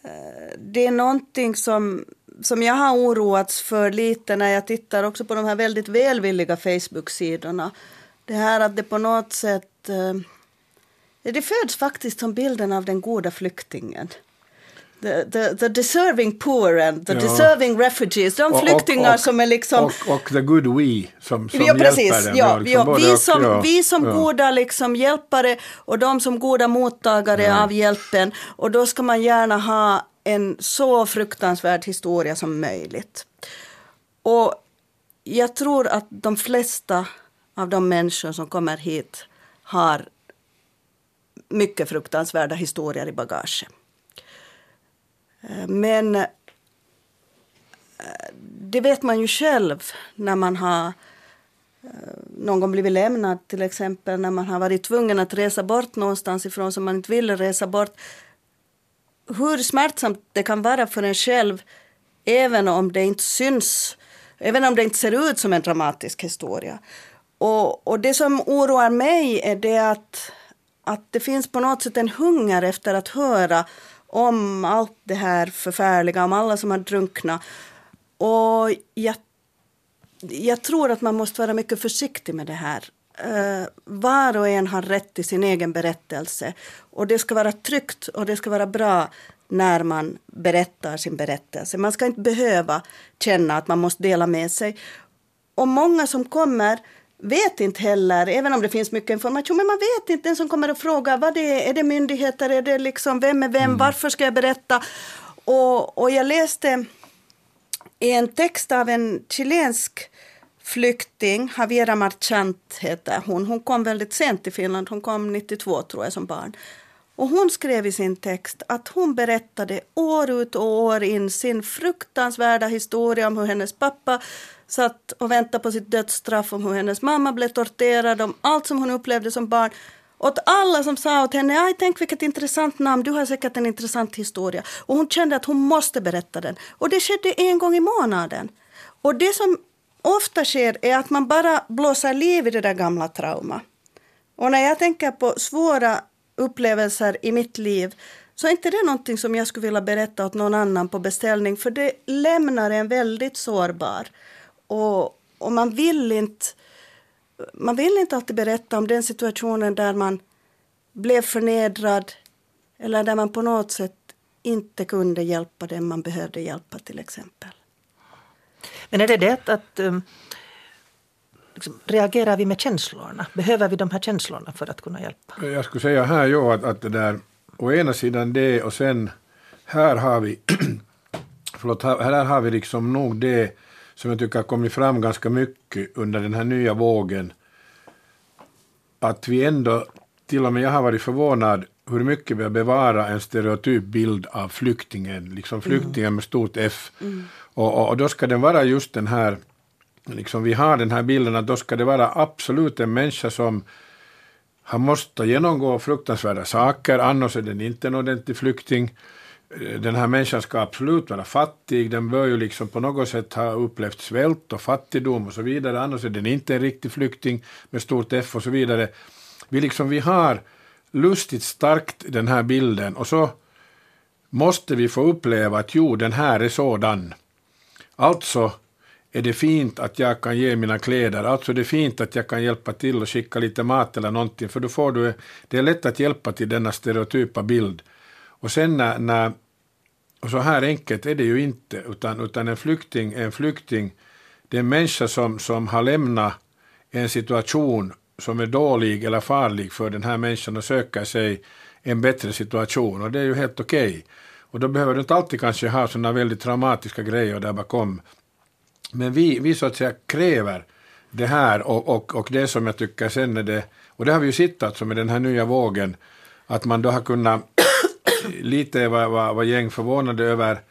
eh, det är någonting som, som jag har oroats för lite när jag tittar också på de här väldigt välvilliga Facebook-sidorna. Det här att det på något sätt... Eh, Det föds faktiskt som bilden av den goda flyktingen. The, the, the deserving poor and the ja. deserving refugees. De flyktingar och, och, och, som är liksom... Och, och the good we som, som ja, precis, hjälpare. Ja, liksom ja, vi som, och, ja, vi som ja. goda liksom hjälpare och de som goda mottagare ja. av hjälpen. Och då ska man gärna ha en så fruktansvärd historia som möjligt. Och jag tror att de flesta av de människor som kommer hit har... mycket fruktansvärda historier i bagage. Men det vet man ju själv när man har någon gång blivit lämnad till exempel, när man har varit tvungen att resa bort någonstans ifrån som man inte ville resa bort. Hur smärtsamt det kan vara för en själv, även om det inte syns, även om det inte ser ut som en dramatisk historia. Och, och det som oroar mig är det att att det finns på något sätt en hunger efter att höra om allt det här förfärliga, om alla som har drunknat. Och jag, jag tror att man måste vara mycket försiktig med det här. Uh, var och en har rätt till sin egen berättelse. Och det ska vara tryggt och det ska vara bra när man berättar sin berättelse. Man ska inte behöva känna att man måste dela med sig. Och många som kommer... vet inte heller, även om det finns mycket information, men man vet inte, den som kommer att fråga vad det är, är det myndigheter, är det liksom vem är vem, mm. varför ska jag berätta? Och, och jag läste en text av en chilensk flykting, Javiera Marchant heter hon, hon kom väldigt sent till Finland, hon kom nittiotvå tror jag som barn. Och hon skrev i sin text att hon berättade år ut och år in sin fruktansvärda historia om hur hennes pappa satt och väntade på sitt dödsstraff, om hur hennes mamma blev torterad, om allt som hon upplevde som barn. Åt alla som sa åt henne, jag tänk vilket intressant namn, du har säkert en intressant historia. Och hon kände att hon måste berätta den. Och det skedde en gång i månaden. Och det som ofta sker är att man bara blåser liv i det där gamla trauma. Och när jag tänker på svåra upplevelser i mitt liv, så är inte det någonting som jag skulle vilja berätta åt någon annan på beställning. För det lämnar en väldigt sårbar. Och, och man vill inte... Man vill inte alltid berätta om den situationen där man blev förnedrad eller där man på något sätt inte kunde hjälpa den man behövde hjälpa, till exempel. Men är det det att um, liksom, reagerar vi med känslorna? Behöver vi de här känslorna för att kunna hjälpa? Jag skulle säga här ju att, att det där, å ena sidan det och sen här har vi förlåt, här, här har vi liksom nog det som jag tycker har kommit fram ganska mycket under den här nya vågen. Att vi ändå, till och med jag har varit förvånad hur mycket vi har bevarat en stereotyp bild av flyktingen. Liksom flyktingen med stort F. Mm. Och, och, och då ska den vara just den här, liksom vi har den här bilden att då ska det vara absolut en människa som har måste genomgå fruktansvärda saker. Annars är den inte en ordentlig flykting. Den här människan ska absolut vara fattig, den bör ju liksom på något sätt ha upplevt svält och fattigdom och så vidare, annars är den inte en riktig flykting med stort F och så vidare. Vi, liksom, vi har lustigt starkt den här bilden och så måste vi få uppleva att jo, den här är sådan. Alltså är det fint att jag kan ge mina kläder, alltså är det fint att jag kan hjälpa till och skicka lite mat eller någonting, för då får du, det är lätt att hjälpa till denna stereotypa bild. Och sen när, när, och så här enkelt är det ju inte, utan, utan en flykting är en flykting. Det är en människa som, som har lämnat en situation som är dålig eller farlig för den här människan och söker sig en bättre situation. Och det är ju helt okej. Okay. Och då behöver du inte alltid kanske ha sådana väldigt traumatiska grejer där bakom. Men vi, vi så att säga kräver det här och, och, och det som jag tycker sen är det, och det har vi ju sittat som i den här nya vågen, att man då har kunnat lite var, var, var gäng förvånade över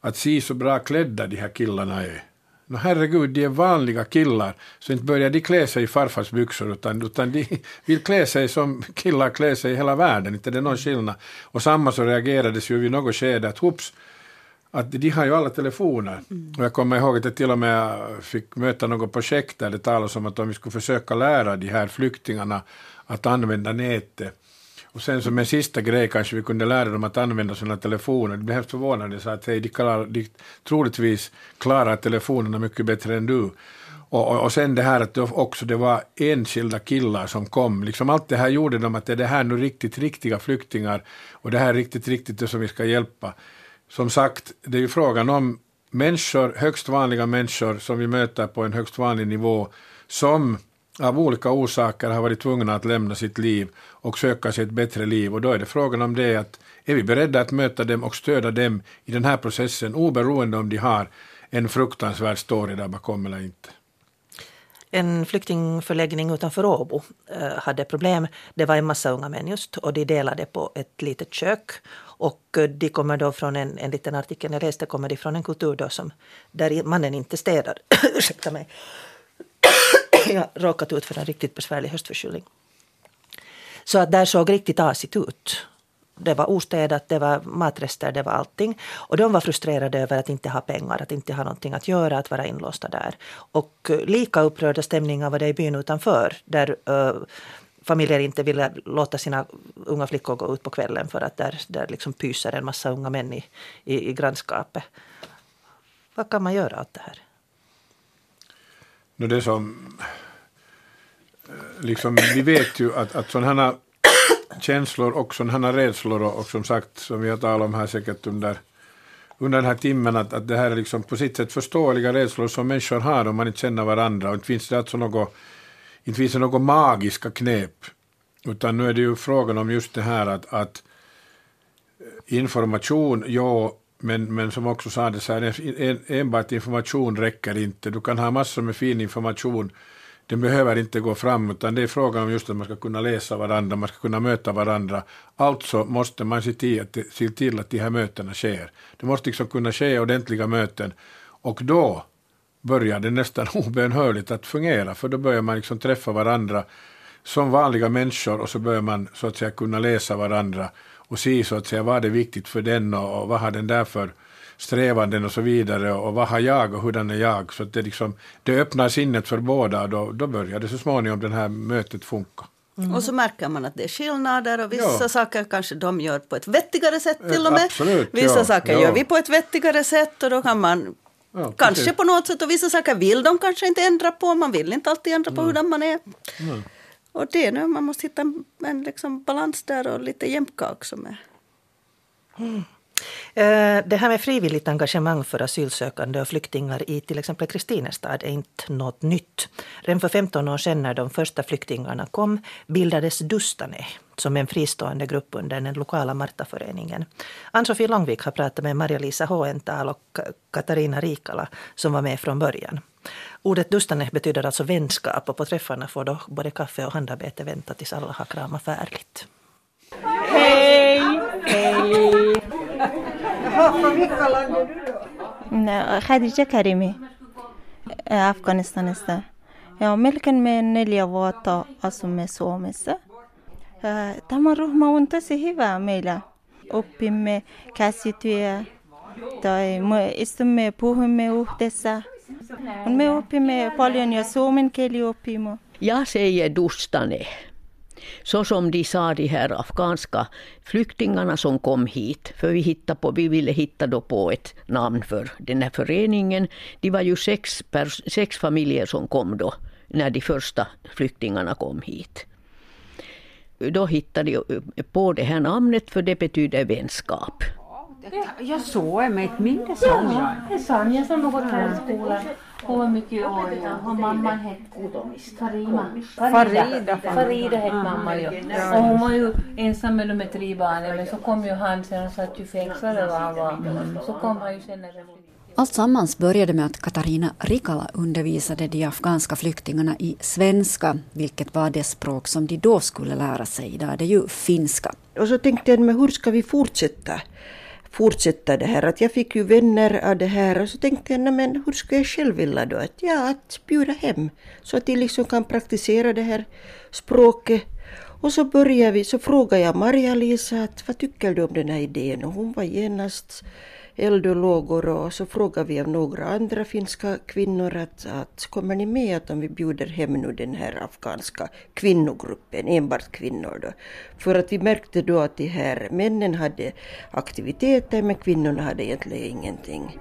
att se så bra klädda de här killarna är. Nå herregud, de är vanliga killar, så inte börjar de klä sig i farfars byxor, utan, utan de vill klä sig som killar klä sig i hela världen, inte det är någon skillnad. Och samma så reagerades ju vid något skede att hops, att de har ju alla telefoner. Mm. Och jag kommer ihåg att jag till och med fick möta något projekt där det talas om att om vi skulle försöka lära de här flyktingarna att använda nätet. Och sen som en sista grej kanske vi kunde lära dem att använda sina telefoner. Det blev helt förvånande så att hej, de, klarar, de troligtvis klarar telefonerna mycket bättre än du. Och, och, och sen det här att det också det var enskilda killar som kom. Liksom allt det här gjorde de att det är det här nu riktigt riktiga flyktingar och det här är riktigt riktigt det som vi ska hjälpa. Som sagt, det är ju frågan om människor, högst vanliga människor som vi möter på en högst vanlig nivå som av olika orsaker har varit tvungna att lämna sitt liv och söka sig ett bättre liv. Och då är det frågan om det att är vi beredda att möta dem och stödja dem i den här processen oberoende om de har en fruktansvärd story där bakom eller inte. En flyktingförläggning utanför Åbo hade problem. Det var en massa unga män just och de delade på ett litet kök. Och de kommer då från en, en liten artikel jag läste, kommer de från en kultur då som, där mannen inte städar. Ursäkta mig. Jag råkat ut för en riktigt besvärlig höstförkylning. Så att där såg riktigt asigt ut. Det var ostädat, det var matrester, det var allting. Och de var frustrerade över att inte ha pengar, att inte ha någonting att göra, att vara inlåsta där. Och lika upprörda stämningar var det i byn utanför, där uh, familjer inte ville låta sina unga flickor gå ut på kvällen för att där, där liksom pyser en massa unga män i, i, i grannskapet. Vad kan man göra åt det här? Det som, liksom, vi vet ju att, att sådana här känslor och sådana här rädslor och, och som sagt som vi har talat om här säkert under, under den här timmen att, att det här är liksom på sitt sätt förståeliga rädslor som människor har om man inte känner varandra och inte finns det alltså något, inte finns det något magiska knep utan nu är det ju frågan om just det här att, att information, ja Men, men som också sa det så här, en, enbart information räcker inte. Du kan ha massor med fin information. Den behöver inte gå fram utan det är frågan om just att man ska kunna läsa varandra, man ska kunna möta varandra. Alltså måste man se till att, se till att de här mötena sker. Det måste liksom kunna ske ordentliga möten. Och då började nästan obönhörligt att fungera, för då börjar man liksom träffa varandra som vanliga människor och så börjar man så att säga kunna läsa varandra och se så att säga vad är viktigt för den och, och vad har den där för strävanden och så vidare och vad har jag och hurdan är jag, så att det, liksom, det öppnar sinnet för båda, då, då börjar det så småningom det här mötet funka. Mm. Och så märker man att det är skillnader och vissa ja. saker kanske de gör på ett vettigare sätt till och med. Absolut, vissa ja. saker ja. gör vi på ett vettigare sätt och då kan man ja, kanske precis. på något sätt, och vissa saker vill de kanske inte ändra på, man vill inte alltid ändra på mm. hur man är. Mm. Och det nu, man måste hitta en, en liksom balans där och lite jämka också med. Mm. Det här med frivilligt engagemang för asylsökande och flyktingar i till exempel Kristinestad är inte något nytt. Redan för femton år sedan när de första flyktingarna kom bildades Dostane som en fristående grupp under den lokala Marta-föreningen. Ann-Sofie Långvik har pratat med Maria-Lisa Håental och Katarina Rikala som var med från början. Ordet Dostane betyder alltså vänskap och på träffarna får då både kaffe och handarbete vänta tills alla har kramat färdigt. Hej! Hej! خديجة كريمي أفغانستان است. يا ملكن من اليواتا أسمى سوامس. تمره ما ونتسيه وعمله. أبيم كاسيتويا. تاي ما اسمى بوهم وحدسا. ونما أبيم بالين يسومن كلي أبيمه. يا سيد دوستانه. Så som de sa, de här afghanska flyktingarna som kom hit, för vi, hittade på, vi ville hitta då på ett namn för den här föreningen. Det var ju sex, pers, sex familjer som kom då, när de första flyktingarna kom hit. Då hittade de på det här namnet, för det betyder vänskap. Jag såg mig ett mindre Sanja. Ja, Sanja som har gått här i skolan. Hur mycket år har mamman hett? Farima. Farida. Farida hett mamma, ja. Och hon var ju ensam med de tre barnen. Men så kom ju han sen och sa att du fäxade vad var. Så kom han ju sen. Allt sammans började med att Katarina Rikala undervisade de afghanska flyktingarna i svenska, vilket var det språk som de då skulle lära sig. Idag är det ju finska. Och så tänkte jag, men hur ska vi fortsätta? fortsätta det här, att jag fick ju vänner av det här och så tänkte jag, men hur ska jag själv vilja då? Att, ja, att bjuda hem så att de liksom kan praktisera det här språket. Och så började vi, så frågade jag Maria-Lisa att vad tycker du om den här idén? Och hon var genast eld och lågor och så frågade vi av några andra finska kvinnor att, att kommer ni med att om vi bjuder hem nu den här afghanska kvinnogruppen, enbart kvinnor då. För att vi märkte då att de här männen hade aktiviteter men kvinnorna hade egentligen ingenting.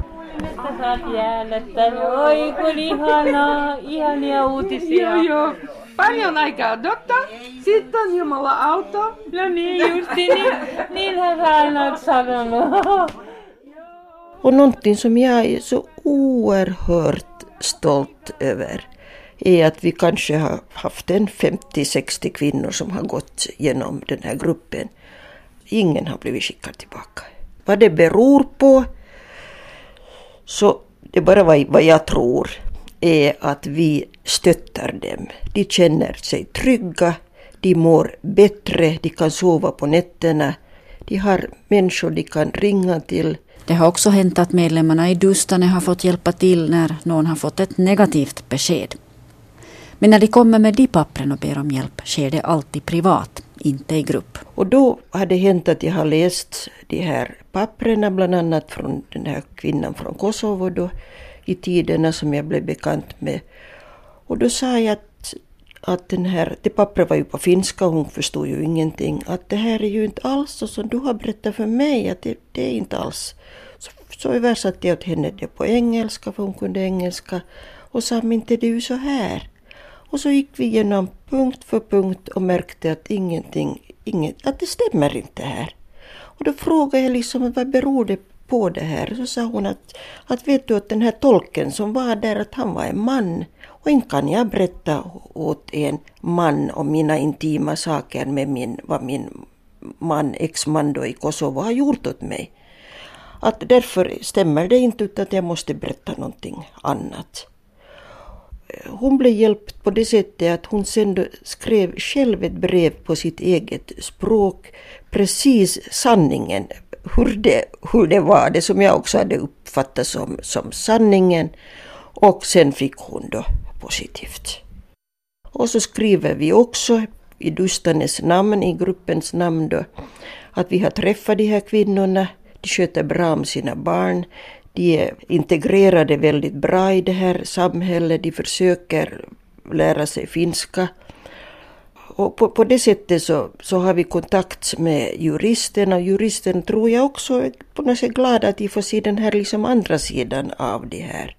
Paljon aikaa odottaa, sitten on Jumala auto. No niin, justi niinhän hän on sanonut. Och någonting som jag är så oerhört stolt över är att vi kanske har haft en femtio sextio kvinnor som har gått genom den här gruppen. Ingen har blivit skickad tillbaka. Vad det beror på, så det bara vad jag tror är att vi stöttar dem. De känner sig trygga, de mår bättre, de kan sova på nätterna, de har människor de kan ringa till. Det har också hänt att medlemmarna i Dostane har fått hjälpa till när någon har fått ett negativt besked. Men när de kommer med de pappren och ber om hjälp sker det alltid privat, inte i grupp. Och då har det hänt att jag har läst de här papprena bland annat från den här kvinnan från Kosovo då, i tiderna som jag blev bekant med. Och då sa jag att, att den här, det pappret var ju på finska och hon förstod ju ingenting. Att det här är ju inte alls så som du har berättat för mig, att det, det är inte alls. Så, så översatte jag åt henne det på engelska, för hon kunde engelska. Och sa, men inte det är ju så här. Och så gick vi igenom punkt för punkt och märkte att ingenting, inget, att det stämmer inte här. Och då frågade jag liksom, vad beror det på det här? Så sa hon att, att vet du att den här tolken som var där, att han var en man. Och inte kan jag berätta åt en man om mina intima saker med min, vad min man, ex-man då i Kosovo har gjort åt mig. Att därför stämmer det inte utan att jag måste berätta någonting annat. Hon blev hjälpt på det sättet att hon sen skrev själv ett brev på sitt eget språk. Precis sanningen, hur det, hur det var, det som jag också hade uppfattat som, som sanningen. Och sen fick hon då positivt. Och så skriver vi också i Dustanes namn, i gruppens namn då, att vi har träffat de här kvinnorna. De sköter bra om sina barn. De är integrerade väldigt bra i det här samhället. De försöker lära sig finska. Och på, på det sättet så, så har vi kontakt med juristerna. Juristen tror jag också är på något sätt glad att de får se den här liksom andra sidan av det här.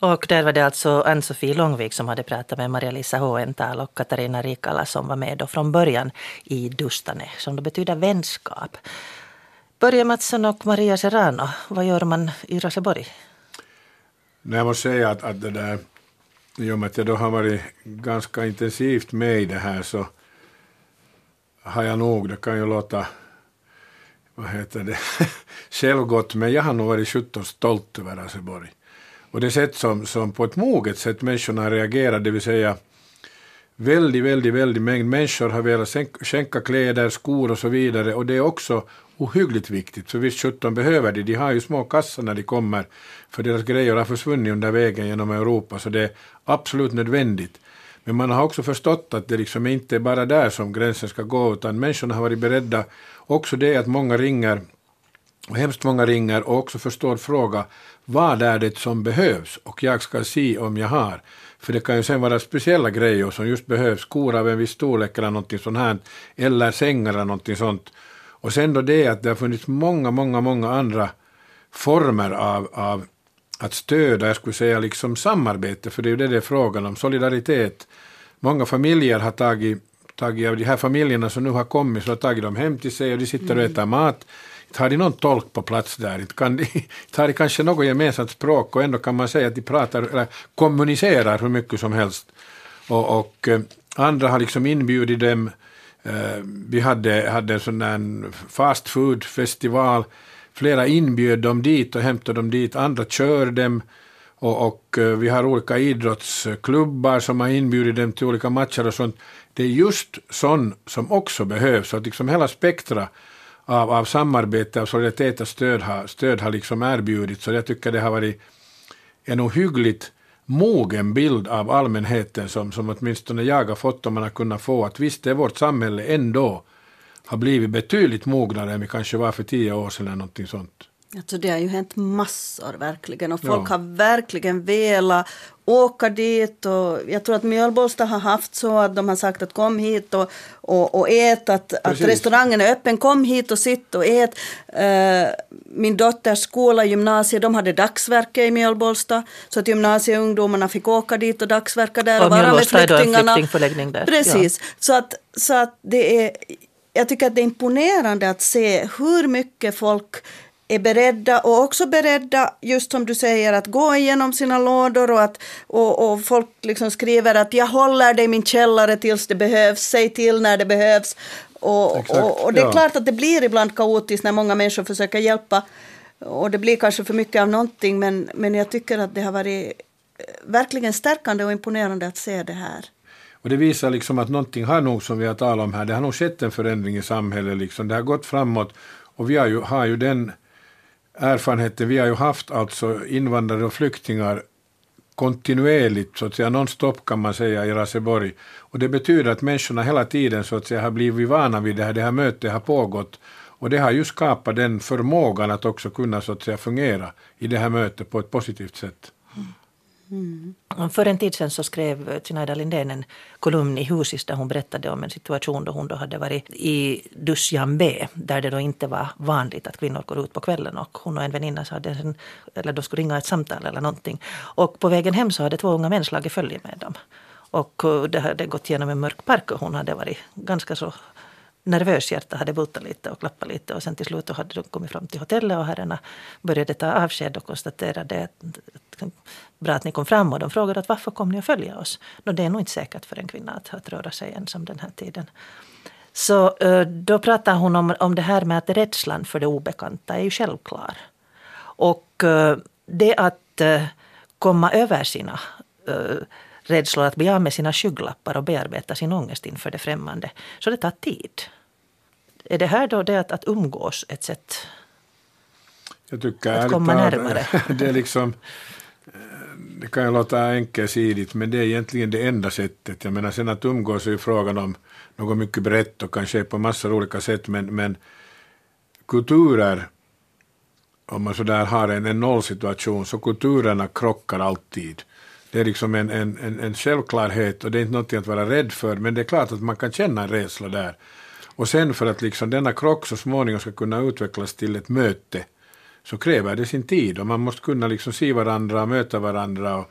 Och där var det alltså Ann-Sofie Långvik som hade pratat med Maria-Lisa Håental och Katarina Rikala som var med då från början i Dostane, som då betyder vänskap. Börje Mattsson och Maria Serrano, vad gör man i Raseborg? Jag måste säga att, att det där, i och med att jag då har varit ganska intensivt med i det här så har jag nog, det kan ju låta, vad heter det, självgott, men jag har nog varit sjutton stolt över Raseborg. Och det sätt som, som på ett moget sätt människorna reagerar, det vill säga väldigt, väldigt, väldigt mängd människor har velat skänka kläder, skor och så vidare. Och det är också ohyggligt viktigt, för visst sjutton behöver det. De har ju små kassar när de kommer, för deras grejer har försvunnit under vägen genom Europa, så det är absolut nödvändigt. Men man har också förstått att det liksom inte är bara där som gränsen ska gå, utan människorna har varit beredda. Också det att många ringer, och hemskt många ringer och också förstår fråga, vad är det som behövs och jag ska se om jag har. För det kan ju sen vara speciella grejer som just behövs, skor av en viss storlek eller någonting sånt här, eller sängar eller någonting sånt. Och sen då det att det har funnits många, många, många andra former av, av att stödja, jag skulle säga liksom samarbete, för det är ju det det är frågan om, solidaritet. Många familjer har tagit, tagit av de här familjerna som nu har kommit, så har tagit dem hem till sig och de sitter och äter mat. Har de någon tolk på plats där? Kan de, har de kanske något gemensamt språk och ändå kan man säga att de pratar eller kommunicerar hur mycket som helst. Och, och andra har liksom inbjudit dem. Vi hade, hade en sån där fast food festival. Flera inbjöd dem dit och hämtade dem dit. Andra kör dem. Och, och vi har olika idrottsklubbar som har inbjudit dem till olika matcher och sånt. Det är just sån som också behövs. Så att liksom hela spektra Av, av samarbete, av solidaritet och stöd har, stöd har liksom erbjudits. Så jag tycker det har varit en ohyggligt mogen bild av allmänheten som, som åtminstone jag har fått om man har kunnat få. Att visst är vårt samhälle ändå har blivit betydligt mognare än vi kanske var för tio år sedan eller någonting sånt. Alltså det har ju hänt massor verkligen och folk ja. har verkligen velat åka dit, och jag tror att Mjölbolsta har haft så att de har sagt att kom hit och, och, och ät, att, att restaurangen är öppen, kom hit och sitt och ät. Uh, min dotters skola, gymnasiet, de hade dagsverke i Mjölbolsta, så att gymnasieungdomarna fick åka dit och dagsverka där och, och vara med flyktingarna. Där. Precis, ja. så, att, så att det är, jag tycker att det är imponerande att se hur mycket folk är beredda, och också beredda just som du säger att gå igenom sina lådor, och att och, och folk liksom skriver att jag håller dig i min källare tills det behövs, säg till när det behövs, och, Exakt, och, och det är ja. klart att det blir ibland kaotiskt när många människor försöker hjälpa och det blir kanske för mycket av någonting, men, men jag tycker att det har varit verkligen stärkande och imponerande att se det här. Och det visar liksom att någonting har nog, som vi har talat om här, det har nog skett en förändring i samhället liksom, det har gått framåt, och vi har ju, har ju den erfarenheten, vi har ju haft alltså invandrare och flyktingar kontinuerligt, så att säga nonstop kan man säga i Raseborg, och det betyder att människorna hela tiden så att säga har blivit vana vid det här, det här mötet har pågått, och det har ju skapat den förmågan att också kunna så att säga fungera i det här mötet på ett positivt sätt. Mm. För en tid sedan så skrev Zinaida Lindén en kolumn i Husis där hon berättade om en situation då hon då hade varit i Dusjanbe, där det då inte var vanligt att kvinnor går ut på kvällen, och hon och en väninna så hade en, eller då skulle ringa ett samtal eller någonting, och på vägen hem så hade två unga män slagit följe med dem, och det hade gått genom en mörk park, och hon hade varit ganska så nervös, hjärta hade bultat lite och klappat lite, och sen till slut hade de kommit fram till hotellet och herrarna började ta avsked och konstaterade att bra att ni kom fram, och de frågade att varför kom ni att följa oss? No, det är nog inte säkert för en kvinna att, att röra sig ensam den här tiden. Så då pratar hon om, om det här med att rädslan för det obekanta är ju självklar. Och det att komma över sina rädslor, att bli av med sina skygglappar och bearbeta sin ångest inför det främmande, så det tar tid. Är det här då det att, att umgås ett sätt? Jag tycker att komma närmare? Det är liksom det kan jag låta enkelsidigt, men det är egentligen det enda sättet. Jag menar, sen att umgås är ju frågan om något mycket brett och kanske på massor olika sätt, men, men kulturer, om man så där har en, en nollsituation, så kulturerna krockar alltid. Det är liksom en, en, en, en självklarhet, och det är inte något att vara rädd för, men det är klart att man kan känna en rädsla där. Och sen för att liksom denna krock så småningom ska kunna utvecklas till ett möte, så kräver det sin tid, och man måste kunna liksom se varandra, möta varandra och,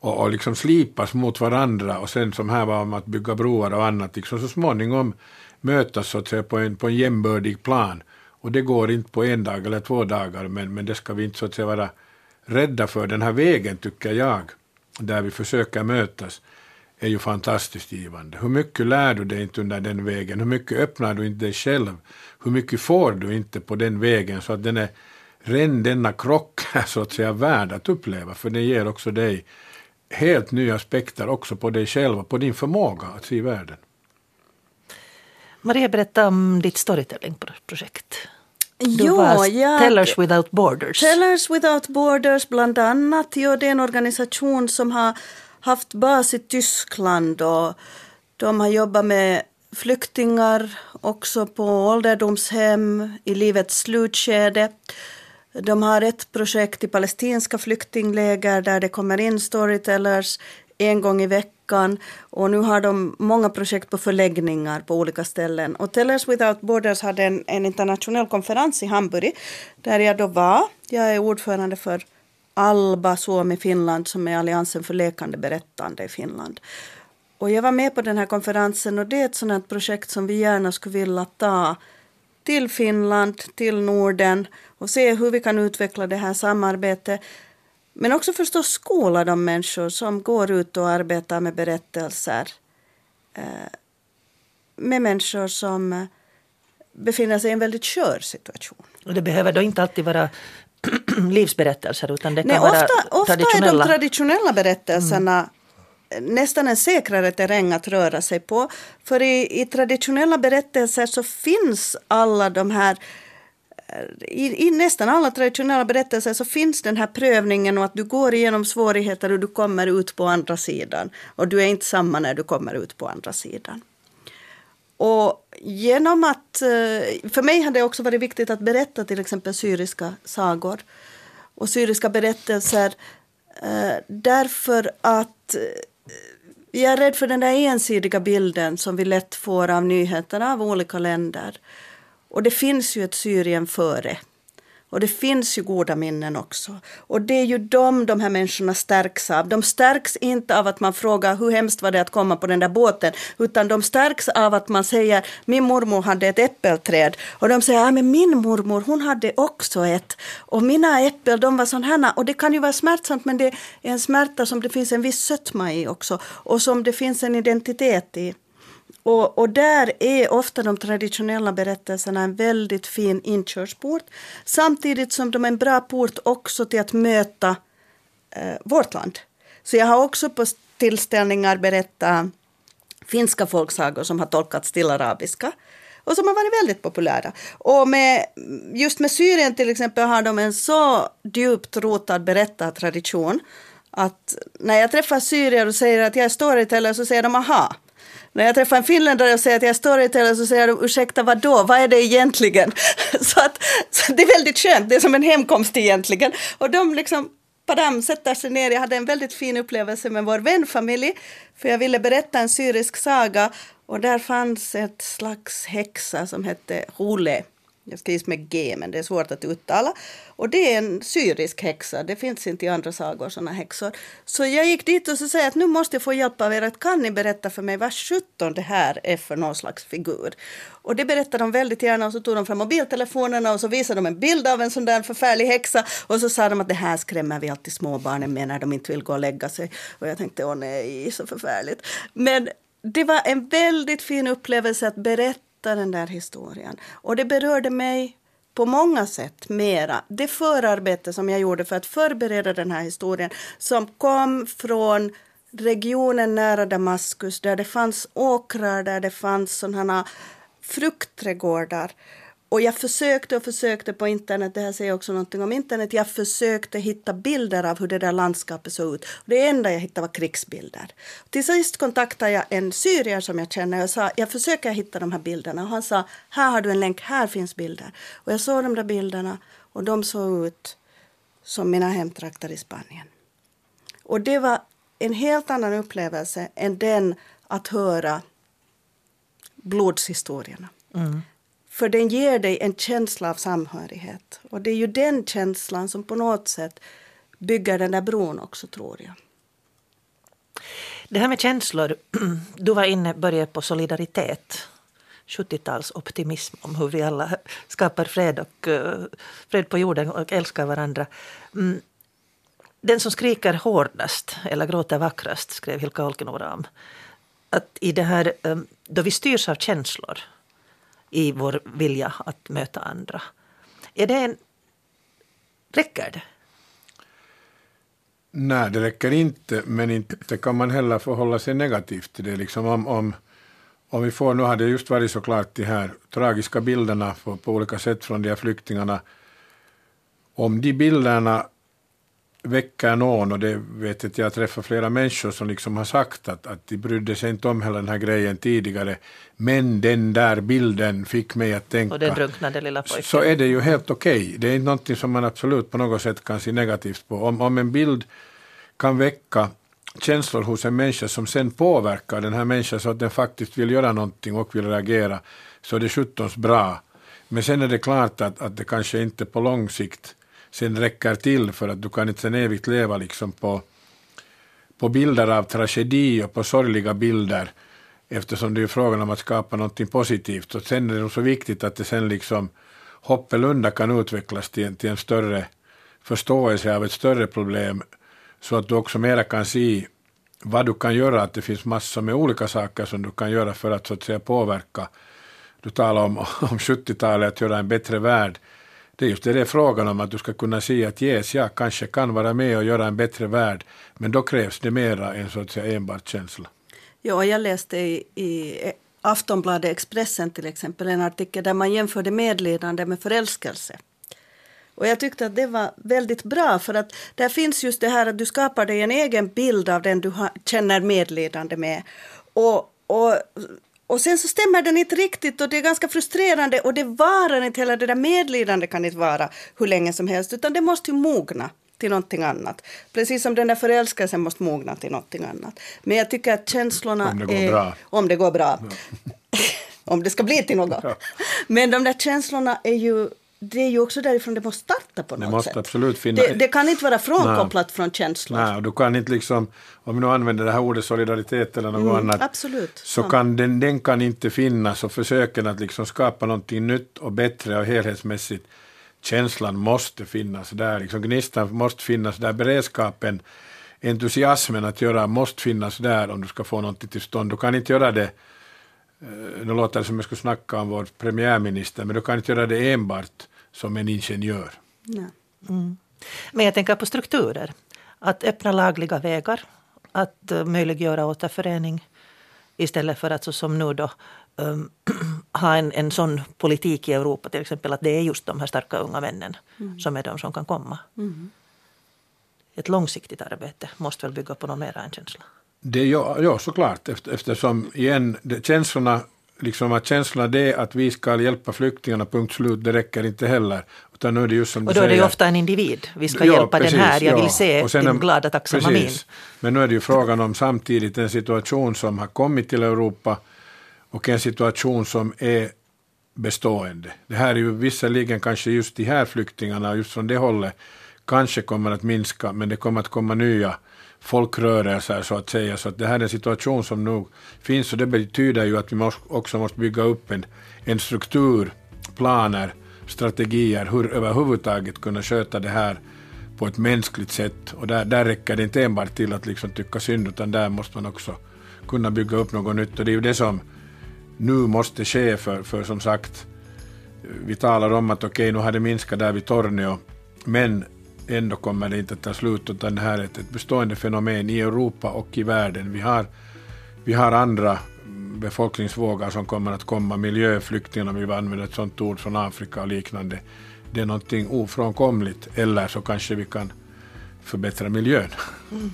och, och liksom slipas mot varandra, och sen som här var om att bygga broar och annat, liksom så småningom mötas så att säga på en, på en jämbördig plan, och det går inte på en dag eller två dagar, men, men det ska vi inte så att säga vara rädda för. Den här vägen tycker jag, där vi försöker mötas, är ju fantastiskt givande. Hur mycket lär du dig inte under den vägen, hur mycket öppnar du inte dig själv, hur mycket får du inte på den vägen, så att den är redan denna krock är så att säga värd att uppleva, för det ger också dig helt nya aspekter också på dig själv och på din förmåga att se världen. Maria, berätta om ditt storytelling-projekt. Du jo, var jag, Tellers Without Borders. Tellers Without Borders bland annat. Ja, det är en organisation som har haft bas i Tyskland, och de har jobbat med flyktingar också på ålderdomshem i livets slutskede. De har ett projekt i palestinska flyktingläger där det kommer in storytellers en gång i veckan. Och nu har de många projekt på förläggningar på olika ställen. Och Tellers Without Borders hade en, en internationell konferens i Hamburg där jag då var. Jag är ordförande för Alba, Suomi, Finland, som är alliansen för lekande berättande i Finland. Och jag var med på den här konferensen, och det är ett sådant här projekt som vi gärna skulle vilja ta till Finland, till Norden, och se hur vi kan utveckla det här samarbetet. Men också förstås skola de människor som går ut och arbetar med berättelser. Med människor som befinner sig i en väldigt skör situation. Och det behöver då inte alltid vara livsberättelser, utan det kan Nej, ofta, vara traditionella. Ofta är de traditionella berättelserna mm. nästan en säkrare terräng att röra sig på. För i, i traditionella berättelser så finns alla de här, i, i nästan alla traditionella berättelser så finns den här prövningen, och att du går igenom svårigheter och du kommer ut på andra sidan. Och du är inte samma när du kommer ut på andra sidan. Och genom att, för mig hade det också varit viktigt att berätta till exempel syriska sagor och syriska berättelser, därför att jag är rädd för den där ensidiga bilden som vi lätt får av nyheterna av olika länder. Och det finns ju ett Syrien före. Och det finns ju goda minnen också. Och det är ju de, de här människorna stärks av. De stärks inte av att man frågar hur hemskt var det att komma på den där båten. Utan de stärks av att man säger, min mormor hade ett äppelträd. Och de säger, ja, men min mormor hon hade också ett. Och mina äppel, de var sån här. Och det kan ju vara smärtsamt, men det är en smärta som det finns en viss sötma i också. Och som det finns en identitet i. Och, och där är ofta de traditionella berättelserna en väldigt fin inkörsport. Samtidigt som de är en bra port också till att möta eh, vårt land. Så jag har också på tillställningar berättat finska folksagor som har tolkats till arabiska. Och som har varit väldigt populära. Och med, just med Syrien till exempel har de en så djupt rotad berättartradition. Att när jag träffar syrier och säger att jag är storyteller, så säger de aha. När jag träffar en finländare och säger att jag är storyteller, så säger de, ursäkta, vadå? Vad är det egentligen? Så, att, så det är väldigt skönt, det är som en hemkomst egentligen. Och de liksom, padam, sätter sig ner. Jag hade en väldigt fin upplevelse med vår vänfamilj, för jag ville berätta en syrisk saga. Och där fanns ett slags häxa som hette Hule. Jag skrivs med G, men det är svårt att uttala. Och det är en syrisk häxa. Det finns inte i andra sagor sådana häxor. Så jag gick dit och så sa att nu måste jag få hjälp av er. Att kan ni berätta för mig vad sjutton det här är för någon slags figur? Och det berättade de väldigt gärna. Och så tog de fram mobiltelefonerna och så visade de en bild av en sån där förfärlig häxa. Och så sa de att det här skrämmer vi alltid småbarnen med när de inte vill gå och lägga sig. Och jag tänkte, åh nej, så förfärligt. Men det var en väldigt fin upplevelse att berätta den där historien. Och det berörde mig på många sätt mera. Det förarbete som jag gjorde för att förbereda den här historien, som kom från regionen nära Damaskus, där det fanns åkrar, där det fanns sådana fruktträdgårdar. Och jag försökte och försökte på internet, det här säger också någonting om internet, jag försökte hitta bilder av hur det där landskapet såg ut. Och det enda jag hittade var krigsbilder. Till sist kontaktade jag en syrier som jag känner och sa, jag försöker hitta de här bilderna. Och han sa, här har du en länk, här finns bilder. Och jag såg de där bilderna och de såg ut som mina hemtrakter i Spanien. Och det var en helt annan upplevelse än den att höra blodshistorierna. Mm. För den ger dig en känsla av samhörighet. Och det är ju den känslan som på något sätt bygger den där bron också, tror jag. Det här med känslor, du var inne Börje på solidaritet. sjuttio-tals optimism om hur vi alla skapar fred, och, fred på jorden och älskar varandra. Den som skriker hårdast eller gråter vackrast, skrev Hilkka Olkinuora om. Att i det här, då vi styrs av känslor i vår vilja att möta andra. Är det en... Räcker det? Nej, det räcker inte, men inte kan man heller förhålla sig negativt till det. Liksom om, om, om vi får, nu hade det just varit såklart de här tragiska bilderna på, på olika sätt från de här flyktingarna. Om de bilderna väcker någon, och det vet jag att jag träffar flera människor som liksom har sagt att, att de brydde sig inte om hela den här grejen tidigare, men den där bilden fick mig att tänka. Och den drunknade lilla pojken. Så är det ju helt okej. Okay. Det är inte någonting som man absolut på något sätt kan se negativt på. Om, om en bild kan väcka känslor hos en människa som sen påverkar den här människan så att den faktiskt vill göra någonting och vill reagera, så är det sjuttons bra. Men sen är det klart att, att det kanske inte på lång sikt sen räcker till, för att du kan inte sen evigt leva liksom på, på bilder av tragedi och på sorgliga bilder, eftersom det är frågan om att skapa något positivt. Och sen är det nog så viktigt att det sen liksom hoppelunda kan utvecklas till en, till en större förståelse av ett större problem, så att du också mera kan se vad du kan göra, att det finns massor med olika saker som du kan göra för att så att säga påverka. Du talar om, om sjuttio-talet, att göra en bättre värld. Det är just det, det är frågan om att du ska kunna säga att yes, jag kanske kan vara med och göra en bättre värld, men då krävs det mera än så att säga enbart känsla. Ja, jag läste i, i Aftonbladet Expressen till exempel en artikel där man jämförde medlidande med förälskelse. Och jag tyckte att det var väldigt bra, för att där finns just det här att du skapar dig en egen bild av den du har, känner medlidande med. Och... och Och sen så stämmer den inte riktigt, och det är ganska frustrerande, och det varar inte, hela det där medlidande kan inte vara hur länge som helst, utan det måste ju mogna till någonting annat. Precis som den där förälskelsen måste mogna till någonting annat. Men jag tycker att känslorna... Om det går är, bra. Om det går bra. Ja. Om det ska bli till något. Ja. Men de där känslorna är ju... Det är ju också därifrån det måste starta på något det måste sätt. Absolut finna... det, det kan inte vara frånkopplat Nej. Från känslor. Nej, och du kan inte liksom, om vi nu använder det här ordet solidaritet eller något mm, annat, absolut. Så ja. kan den, den kan inte finnas, och försöken att liksom skapa någonting nytt och bättre och helhetsmässigt. Känslan måste finnas där, liksom gnistan måste finnas där, beredskapen, entusiasmen att göra måste finnas där om du ska få någonting till stånd. Du kan inte göra det. Nu låter det som jag skulle snacka om vår premiärminister, men du kan inte göra det enbart som en ingenjör. Nej. Mm. Men jag tänker på strukturer. Att öppna lagliga vägar, att möjliggöra återförening istället för att så som nu då um, ha en, en sån politik i Europa till exempel, att det är just de här starka unga männen mm. som är de som kan komma. Mm. Ett långsiktigt arbete måste väl bygga på någon mer än känsla. Det, ja, ja, såklart. Eftersom igen, det, känslorna, liksom att känslorna det att vi ska hjälpa flyktingarna, punkt slut, det räcker inte heller. Utan nu är det just som och då är det ju ofta en individ. Vi ska ja, hjälpa precis, den här, jag ja. vill se och sen, den glada tacksamma min. Men nu är det ju frågan om samtidigt en situation som har kommit till Europa och en situation som är bestående. Det här är ju visserligen kanske just de här flyktingarna, just från det hållet, kanske kommer att minska, men det kommer att komma nya folkrörelser så att säga, så att det här är en situation som nu finns, och det betyder ju att vi måste, också måste bygga upp en, en struktur, planer, strategier, hur överhuvudtaget kunna sköta det här på ett mänskligt sätt, och där, där räcker det inte enbart till att liksom tycka synd, utan där måste man också kunna bygga upp något nytt, och det är ju det som nu måste ske, för, för som sagt, vi talar om att okej, nu har det minskat där vid Tornio, men ändå kommer det inte att ta slut, utan det här är ett bestående fenomen i Europa och i världen. Vi har, vi har andra befolkningsvågar som kommer att komma, miljöflyktingar, om vi använder ett sånt ord, från Afrika och liknande. Det är någonting ofrånkomligt, eller så kanske vi kan förbättra miljön. Mm.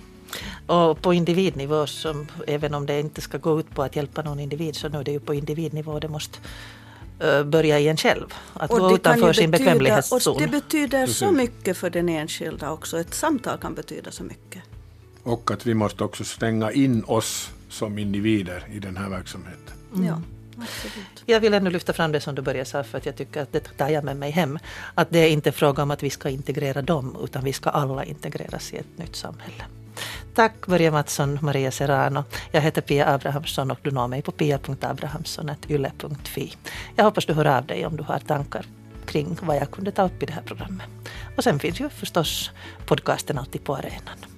Och på individnivå, som, även om det inte ska gå ut på att hjälpa någon individ, så nu är det ju på individnivå det måste uh, börja igen själv. Att och gå utanför sin betyda, bekvämlighetszon. Och det betyder så mycket för den enskilda också. Ett samtal kan betyda så mycket. Och att vi måste också stänga in oss som individer i den här verksamheten. Mm. Ja. Absolut. Jag vill ännu lyfta fram det som du började säga, för att jag tycker att det tar jag med mig hem. Att det är inte fråga om att vi ska integrera dem, utan vi ska alla integreras i ett nytt samhälle. Tack Börje Mattsson, Maria Serrano. Jag heter Pia Abrahamsson och du når mig på pia punkt abrahamsson snabel-a yle punkt fi. Jag hoppas du hör av dig om du har tankar kring vad jag kunde ta upp i det här programmet. Och sen finns ju förstås podcasten alltid på arenan.